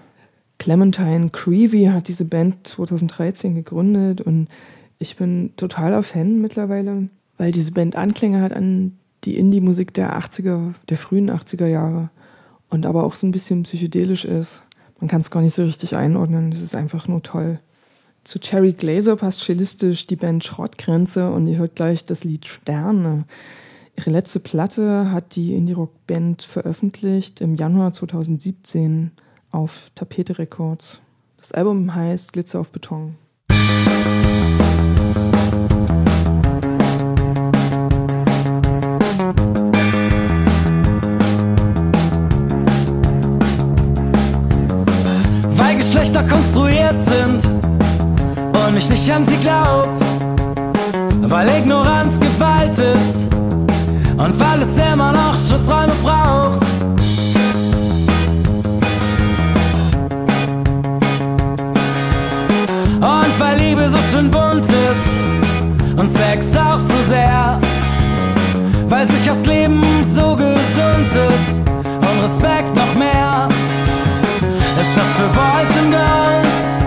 Clementine Creevy hat diese Band zwanzig dreizehn gegründet und ich bin totaler Fan mittlerweile, weil diese Band Anklänge hat an die Indie-Musik der achtziger, der frühen achtziger Jahre und aber auch so ein bisschen psychedelisch ist. Man kann es gar nicht so richtig einordnen, das ist einfach nur toll. Zu Cherry Glazer passt stilistisch die Band Schrottgrenze und ihr hört gleich das Lied Sterne. Ihre letzte Platte hat die Indie-Rock-Band veröffentlicht im Januar zwanzig siebzehn auf Tapete Records. Das Album heißt Glitzer auf Beton. Weil Geschlechter konstruiert sind und ich nicht an sie glaub, weil Ignoranz Gewalt ist und weil es immer noch Schutzräume braucht. Und weil Liebe so schön bunt ist und Sex auch so sehr, weil sich das Leben so gesund ist und Respekt noch mehr, ist das für Boys and Girls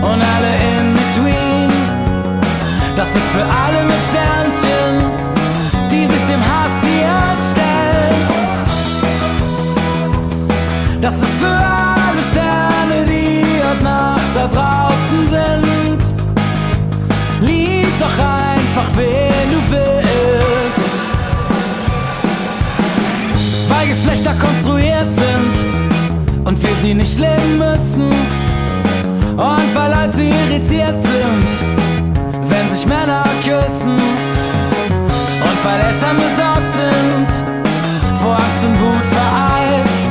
und alle in between. Das ist für alle mit Sternchen, die sich dem Hass hier stellen. Das ist für alle Sterne, die heute Nacht da draußen sind. Lieb doch einfach, wen du willst. Weil Geschlechter konstruiert sind und wir sie nicht leben müssen. Und weil Leute irritiert sind, wenn sich Männer küssen. Und weil Eltern besorgt sind, vor Angst und Wut vereist,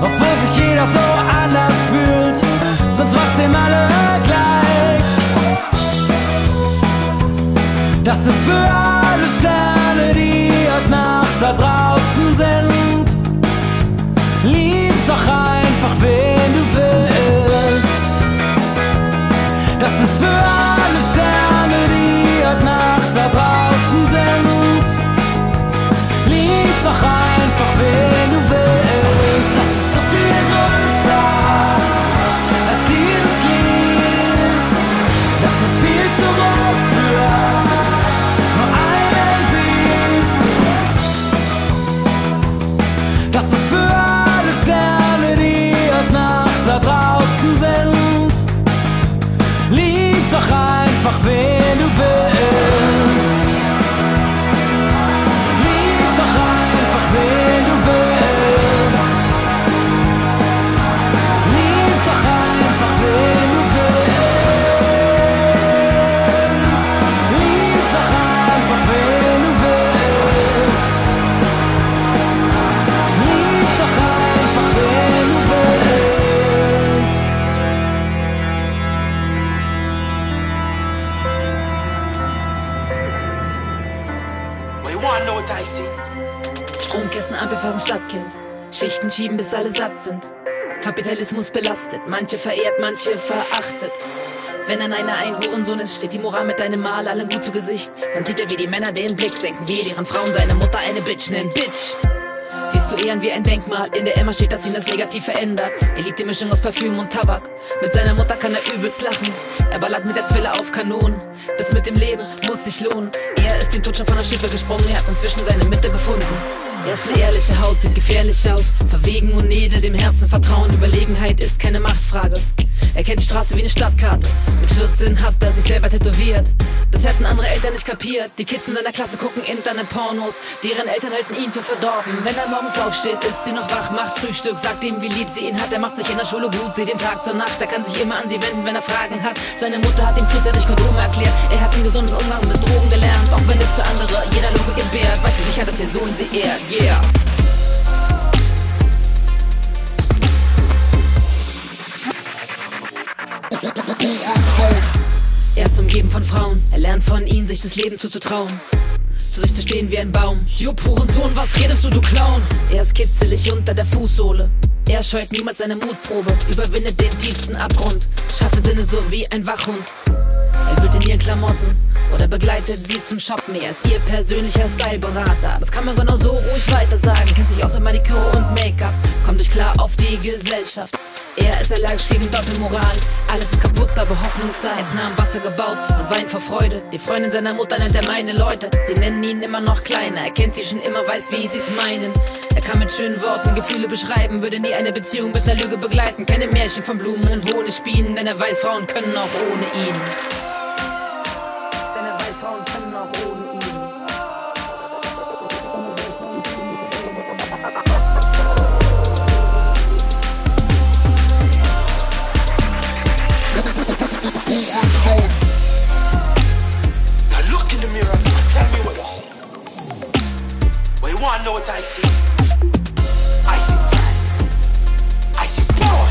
obwohl sich jeder so anders fühlt, sind trotzdem alle gleich. Das ist für alle Sterne, die heute Nacht da draußen sind. Lieb doch einfach, wen du willst. Das ist für alle Sterne, die heute Nacht da draußen sind. Doch einfach, wen du willst. Das ist so viel größer als dieses Lied. Das ist viel zu groß für nur einen Beat. Das ist für alle Sterne, die heute Nacht da draußen sind. Lieb doch einfach, wen du willst. Abbefahren Stadtkind, Schichten schieben bis alle satt sind. Kapitalismus belastet, manche verehrt, manche verachtet. Wenn an einer ein Hurensohn ist, steht die Moral mit einem Mal allen gut zu Gesicht. Dann sieht er, wie die Männer den Blick senken, wie deren Frauen seine Mutter eine Bitch nennt. Bitch! Siehst du Ehren wie ein Denkmal, in der Emma steht, dass ihn das negativ verändert. Er liebt die Mischung aus Parfüm und Tabak, mit seiner Mutter kann er übelst lachen. Er ballert mit der Zwille auf Kanonen, das mit dem Leben muss sich lohnen. Er ist den Tod schon von der Schiffe gesprungen, er hat inzwischen seine Mitte gefunden. Er ist eine ehrliche Haut, sieht gefährlich aus, verwegen und Nädel, dem Herzen vertrauen. Überlegenheit ist keine Machtfrage, er kennt die Straße wie eine Stadtkarte. Mit vierzehn hat er sich selber tätowiert, das hätten andere Eltern nicht kapiert. Die Kids in seiner Klasse gucken Internet-Pornos, deren Eltern halten ihn für verdorben. Wenn er morgens aufsteht, ist sie noch wach, macht Frühstück, sagt ihm, wie lieb sie ihn hat. Er macht sich in der Schule gut, sieht den Tag zur Nacht, er kann sich immer an sie wenden, wenn er Fragen hat. Seine Mutter hat ihm frühzeitig Kondome erklärt, er hat einen gesunden Umgang mit Drogen gelernt. Auch wenn es für andere jeder Logik entbehrt, weiß sie sicher, dass ihr Sohn sie ehrt. Yeah. Er ist umgeben von Frauen, er lernt von ihnen, sich das Leben zuzutrauen. Zu sich zu stehen wie ein Baum. Jupp, Hurensohn, was redest du, du Clown? Er ist kitzelig unter der Fußsohle, er scheut niemals seine Mutprobe, überwindet den tiefsten Abgrund, schaffe Sinne so wie ein Wachhund. Er wühlt in ihren Klamotten oder begleitet sie zum Shoppen. Er ist ihr persönlicher Styleberater. Das kann man genau so ruhig weiter sagen. Kennt sich außer Maniküre und Make-up. Kommt nicht klar auf die Gesellschaft. Er ist allergisch gegen Doppelmoral. Alles ist kaputt, aber hoffnungslos. Er ist nah am Wasser gebaut und weint vor Freude. Die Freundin seiner Mutter nennt er meine Leute. Sie nennen ihn immer noch kleiner. Er kennt sie schon immer, weiß wie sie's meinen. Er kann mit schönen Worten Gefühle beschreiben. Würde nie eine Beziehung mit einer Lüge begleiten. Keine Märchen von Blumen und Honigbienen. Denn er weiß, Frauen können auch ohne ihn. I know what I see. I see pride. I see power.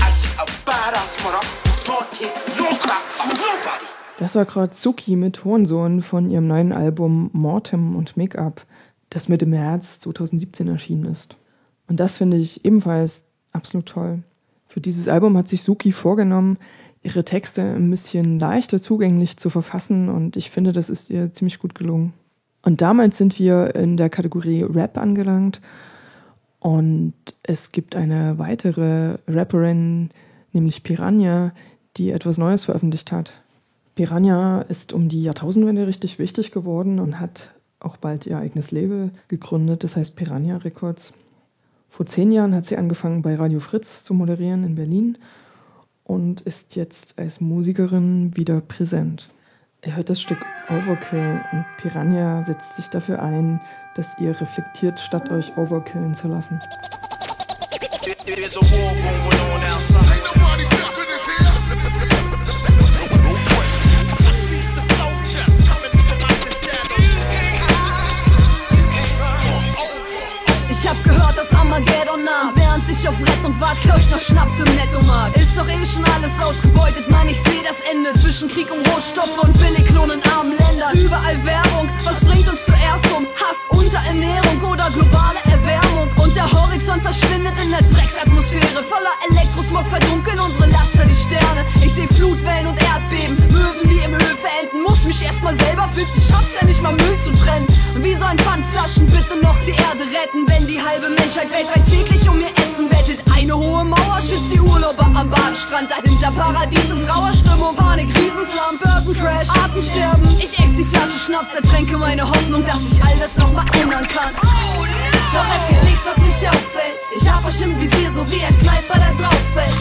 I see a badass mother. Don't take no crap from nobody. Das war gerade Sookee mit Hohensohn von ihrem neuen Album Mortem und Make-up, das Mitte März zwanzig siebzehn erschienen ist. Und das finde ich ebenfalls absolut toll. Für dieses Album hat sich Sookee vorgenommen, ihre Texte ein bisschen leichter zugänglich zu verfassen, und ich finde, das ist ihr ziemlich gut gelungen. Und damals sind wir in der Kategorie Rap angelangt, und es gibt eine weitere Rapperin, nämlich Piranha, die etwas Neues veröffentlicht hat. Piranha ist um die Jahrtausendwende richtig wichtig geworden und hat auch bald ihr eigenes Label gegründet, das heißt Piranha Records. Vor zehn Jahren hat sie angefangen, bei Radio Fritz zu moderieren in Berlin und ist jetzt als Musikerin wieder präsent. Er hört das Stück Overkill, und Piranha setzt sich dafür ein, dass ihr reflektiert, statt euch overkillen zu lassen. Ich hab gehört, dass Armageddon nahm, während ich auf Rettung war, klau ich noch Schnaps im Nettomarkt. Ist doch eh schon alles ausgebeutet, Mann, ich seh das Ende. Zwischen Krieg und Rohstoffe und Billiglohn in armen Ländern. Überall Werbung, was bringt uns zuerst um? Hass, Unterernährung oder globale Erwärmung. Und der Horizont verschwindet in der Drecksatmosphäre. Voller Elektrosmog verdunkeln unsere Laster die Sterne. Ich seh Flutwellen und Erdbeben, Möwen wie im Höfe enden. Muss mich erstmal selber finden, schaff's ja nicht mal Müll zu trennen. Und wie sollen Pfandflaschen bitte noch die Erde retten, wenn die halbe Menschheit weltweit täglich um ihr Essen bettelt? Eine hohe Mauer schützt die Urlauber am Bahnstrand. Dahinter Paradies und Trauerstimmung, Panik, Riesenslum, Börsencrash, Artensterben. Ich ex die Flasche Schnaps, ertränke meine Hoffnung, dass ich all das nochmal ändern kann. Doch es gibt nichts, was mich auffällt. Ich hab euch im Visier, so wie ein Sniper, der drauf fällt.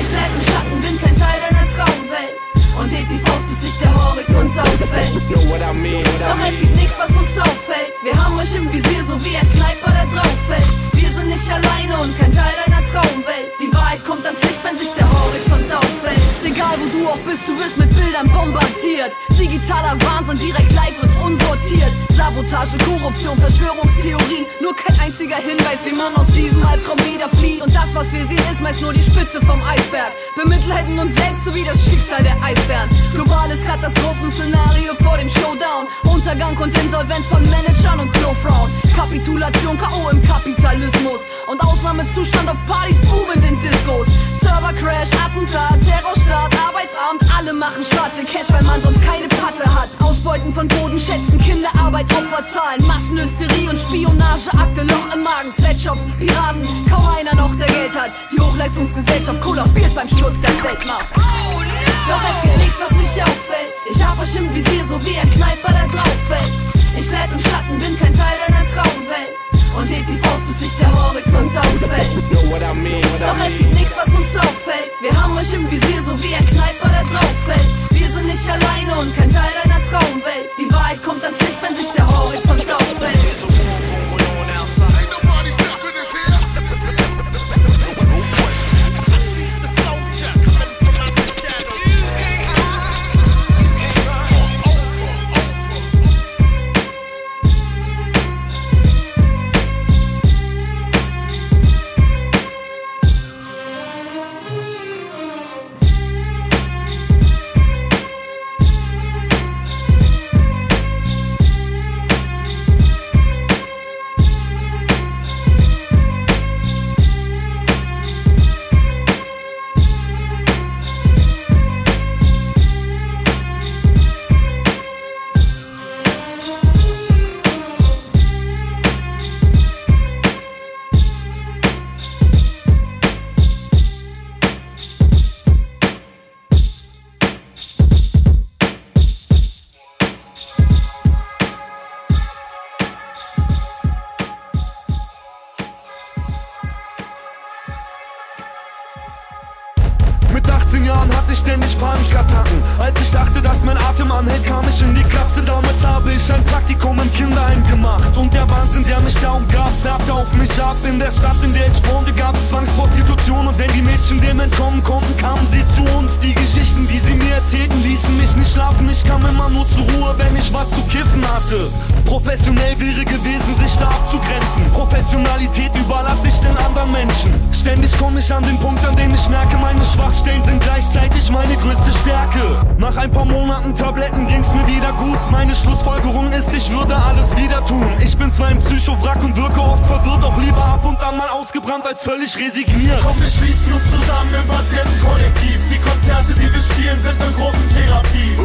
Ich bleib im Schatten, bin kein Teil deiner Traumwelt. Und heb die Faust, bis sich der Horizont auffällt. Doch es gibt nichts, was uns auffällt. Wir haben euch im Visier, so wie ein Sniper, der drauf fällt. Wir sind nicht alleine und kein Teil deiner Traumwelt. Die Wahrheit kommt ans Licht, wenn sich der Horizont auffällt. Egal wo du auch bist, du wirst mit Bildern bombardiert. Digitaler Wahnsinn, direkt live und unsortiert. Sabotage, Korruption, Verschwörungstheorien. Nur kein einziger Hinweis, wie man aus diesem Albtraum wieder flieht. Und das, was wir sehen, ist meist nur die Spitze vom Eisberg. Bemitleiden uns selbst, sowie das Schicksal der Eisberg. Globales Katastrophenszenario vor dem Showdown. Untergang und Insolvenz von Managern und Klofrauen. Kapitulation, K O im Kapitalismus. Und Ausnahmezustand auf Partys, boomenden Discos. Servercrash, Attentat, Terrorstaat, Arbeitsamt. Alle machen schwarze Cash, weil man sonst keine Patte hat. Ausbeuten von Bodenschätzen, Kinderarbeit, Opferzahlen. Massenhysterie und Spionageakte, Loch im Magen. Sweatshops, Piraten, kaum einer noch, der Geld hat. Die Hochleistungsgesellschaft kollabiert beim Sturz der Weltmacht. Doch es gibt nichts, was mich auffällt. Ich hab euch im Visier, so wie ein Sniper, der drauf fällt. Ich bleib im Schatten, bin kein Teil deiner Traumwelt. Und heb die Faust, bis sich der Horizont auffällt. Doch es gibt nichts, was uns auffällt. Wir haben euch im Visier, so wie ein Sniper, der drauf fällt. Wir sind nicht alleine und kein Teil deiner Traumwelt. Die Wahrheit kommt ans Licht, wenn sich der Horizont auffällt. hatte ich ständig Panikattacken. Als ich dachte, dass mein Atem anhält, kam ich in die Klapse. Damals habe ich ein Praktikum im Kinderheim gemacht. Und der Wahnsinn, der mich da umgab, färbte auf mich ab. In der Stadt, in der ich wohnte, gab es Zwangsprostitution. Und wenn die Mädchen dem entkommen konnten, kamen sie zu uns. Die Geschichten, die sie mir erzählten, ließen mich nicht schlafen. Ich kam immer nur zur Ruhe, wenn ich was zu kiffen hatte. Professionell wäre gewesen, sich da abzugrenzen. Professionalität überlasse ich den anderen Menschen. Ständig komme ich an den Punkt, an dem ich merke, meine Schwachstellen sind gleichzeitig meine größte Stärke. Nach ein paar Monaten Tabletten ging's mir wieder gut. Meine Schlussfolgerung ist, ich würde alles wieder tun. Ich bin zwar ein Psychowrack und wirke oft verwirrt, auch lieber ab und an mal ausgebrannt als völlig resigniert. Komm, wir schließen uns zusammen im Patientenkollektiv. Die Konzerte, die wir spielen, sind eine große Therapie.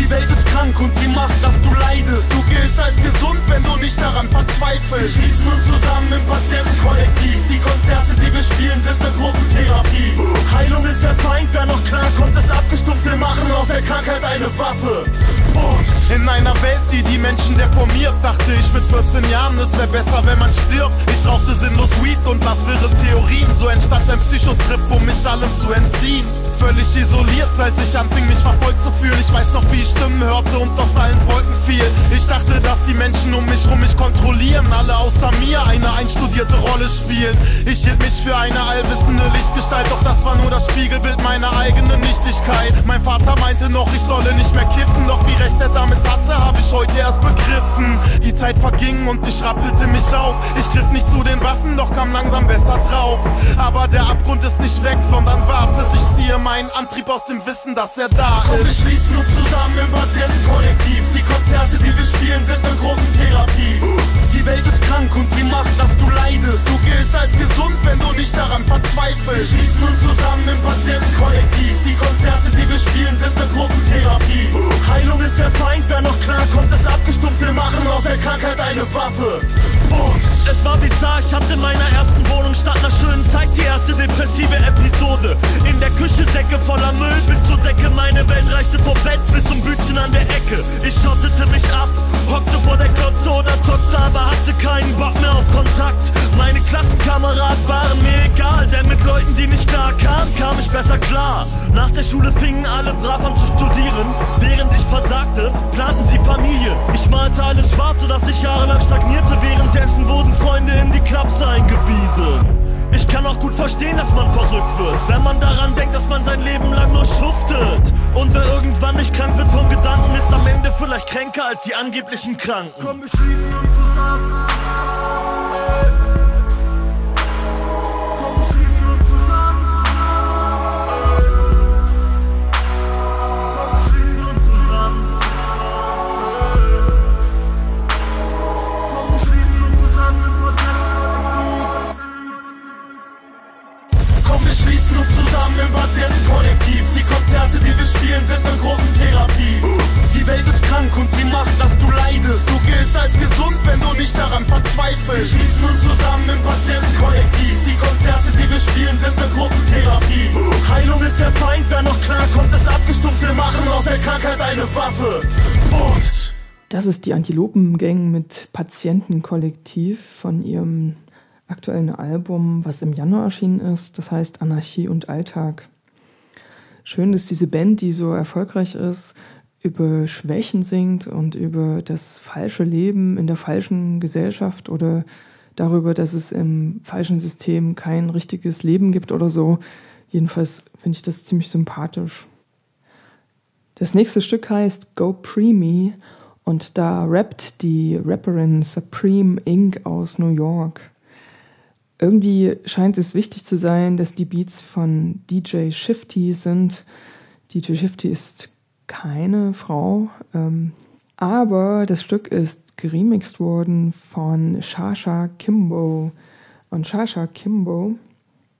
Die Welt ist krank und sie macht, dass du leidest. Du giltst als gesund, wenn du nicht daran verzweifelst. Wir schließen uns zusammen im Patientenkollektiv. Die Konzerte, die wir spielen, sind eine Gruppentherapie. Heilung ist der Feind, wer noch klarkommt, ist abgestumpft. Wir machen aus der Krankheit eine Waffe. Und in einer Welt, die die Menschen deformiert, dachte ich mit vierzehn Jahren, es wäre besser, wenn man stirbt. Ich rauchte sinnlos Weed und das wirre Theorien. So entstand ein Psychotrip, um mich allem zu entziehen. Völlig isoliert, als ich anfing, mich verfolgt zu fühlen. Ich weiß noch, wie ich Stimmen hörte und aus allen Wolken fiel. Ich dachte, dass die Menschen um mich rum mich kontrollieren, alle außer mir eine einstudierte Rolle spielen. Ich hielt mich für eine allwissende Lichtgestalt, doch das war nur das Spiegelbild meiner eigenen Nichtigkeit. Mein Vater meinte noch, ich solle nicht mehr kiffen, doch wie recht er damit hatte, habe ich heute erst begriffen. Die Zeit verging und ich rappelte mich auf. Ich griff nicht zu den Waffen, doch kam langsam besser drauf. Aber der Abgrund ist nicht weg, sondern wartet. Ich ziehe meinen Antrieb aus dem Wissen, dass er da ist. Komm, wir schließen uns zusammen im Patientenkollektiv. Die Konzerte, die wir spielen, sind eine große Therapie. Die Welt ist krank und sie macht, dass du leidest. Du giltst als gesund, wenn du nicht daran verzweifelst. Wir schließen uns zusammen im Patientenkollektiv. Die Konzerte, die wir spielen, sind eine Gruppentherapie. Heilung ist der Feind, wer noch klarkommt, ist abgestumpft. Wir machen aus der Krankheit eine Waffe. Und es war bizarr, ich hatte in meiner ersten Wohnung statt einer schönen Zeit die erste depressive Episode. In der Küche Säcke voller Müll bis zur Decke. Meine Welt reichte vom Bett bis zum Bütchen an der Ecke. Ich schottete mich ab, hockte vor der Klotze oder zockte, aber hatte keinen Bock mehr auf Kontakt. Meine Klassenkameraden waren mir egal, denn mit Leuten, die nicht klar kamen, kam ich besser klar. Nach der Schule fingen alle brav an zu studieren. Während ich versagte, planten sie Familie. Ich malte alles schwarz, sodass ich jahrelang stagnierte. Währenddessen wurden Freunde in die Klapse eingewiesen. Ich kann auch gut verstehen, dass man verrückt wird, wenn man daran denkt, dass man sein Leben lang nur schuftet. Und wer irgendwann nicht krank wird vom Gedanken, ist am Ende vielleicht kränker als die angeblichen Kranken. Komm, wir schließen uns zusammen. Komm, wir schließen uns zusammen. Komm, wir schließen uns zusammen. Komm, wir schließen uns zusammen. Komm, wir schließen uns zusammen im Patientenkollektiv. Die Konzerte, die wir spielen, sind eine große Therapie. Die Welt ist krank und sie macht, dass du leidest. Du giltst als gesund, wenn du nicht daran verzweifelst. Wir schließen uns zusammen im Patientenkollektiv. Die Konzerte, die wir spielen, sind eine Gruppentherapie. Heilung ist der Feind, wer noch klarkommt, ist abgestumpft. Wir machen aus der Krankheit eine Waffe. Und das ist die Antilopengang mit Patientenkollektiv von ihrem aktuellen Album, was im Januar erschienen ist. Das heißt Anarchie und Alltag. Schön, dass diese Band, die so erfolgreich ist, über Schwächen singt und über das falsche Leben in der falschen Gesellschaft oder darüber, dass es im falschen System kein richtiges Leben gibt oder so. Jedenfalls finde ich das ziemlich sympathisch. Das nächste Stück heißt Go Preemie und da rappt die Rapperin Supreme Incorporated aus New York. Irgendwie scheint es wichtig zu sein, dass die Beats von D J Shifty sind. D J Shifty ist keine Frau, ähm, aber das Stück ist geremixed worden von Shasha Kimbo. Und Shasha Kimbo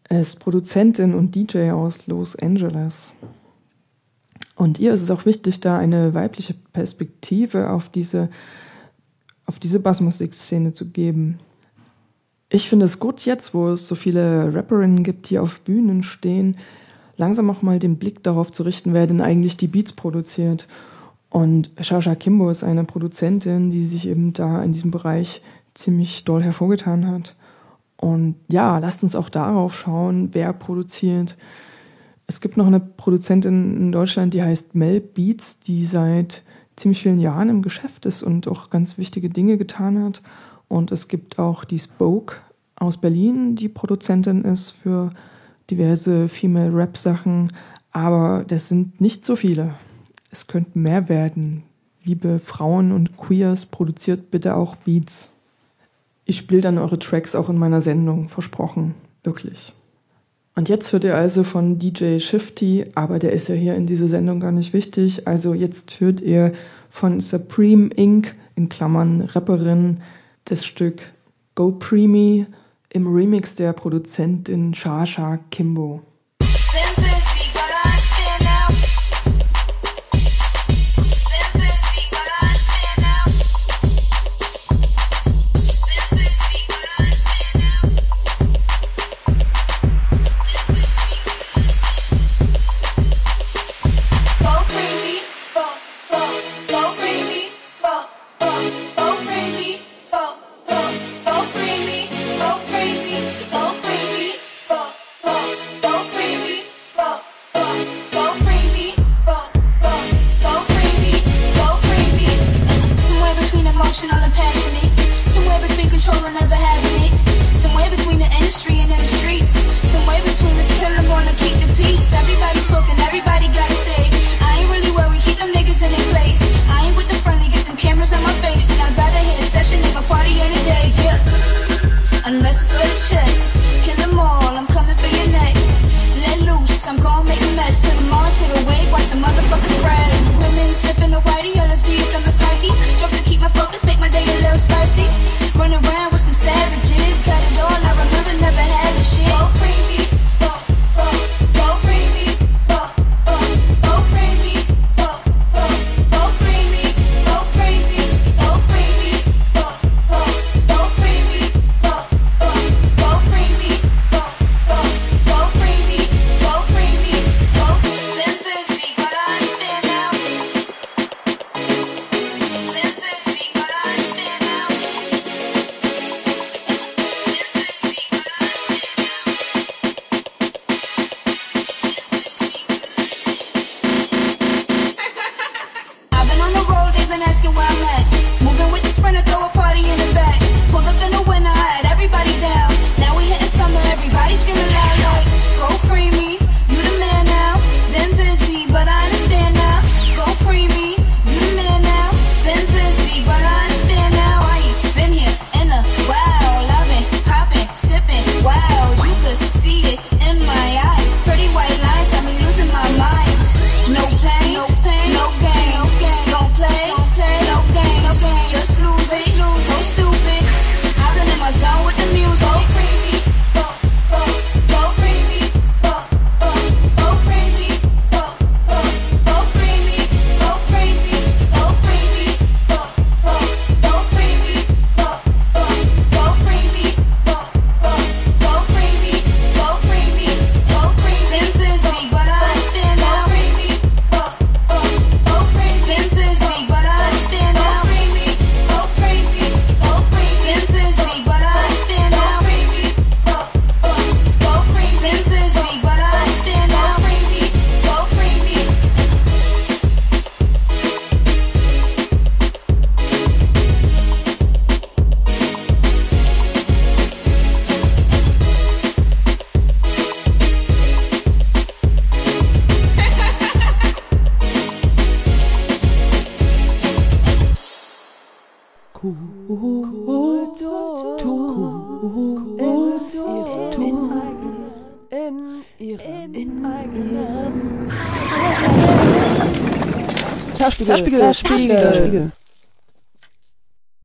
ist Produzentin und D J aus Los Angeles. Und ihr ist es auch wichtig, da eine weibliche Perspektive auf diese, auf diese Bassmusik-Szene zu geben. Ich finde es gut jetzt, wo es so viele Rapperinnen gibt, die auf Bühnen stehen, langsam auch mal den Blick darauf zu richten, wer denn eigentlich die Beats produziert. Und Shasha Kimbo ist eine Produzentin, die sich eben da in diesem Bereich ziemlich doll hervorgetan hat. Und ja, lasst uns auch darauf schauen, wer produziert. Es gibt noch eine Produzentin in Deutschland, die heißt Mel Beats, die seit ziemlich vielen Jahren im Geschäft ist und auch ganz wichtige Dinge getan hat. Und es gibt auch die Spoke aus Berlin, die Produzentin ist für diverse Female-Rap-Sachen. Aber das sind nicht so viele. Es könnten mehr werden. Liebe Frauen und Queers, produziert bitte auch Beats. Ich spiele dann eure Tracks auch in meiner Sendung, versprochen. Wirklich. Und jetzt hört ihr also von D J Shifty, aber der ist ja hier in dieser Sendung gar nicht wichtig. Also jetzt hört ihr von Supreme Incorporated, in Klammern Rapperin, das Stück Go Preemie im Remix der Produzentin Shasha Kimbo. Spiegel, Spiegel, Spiegel.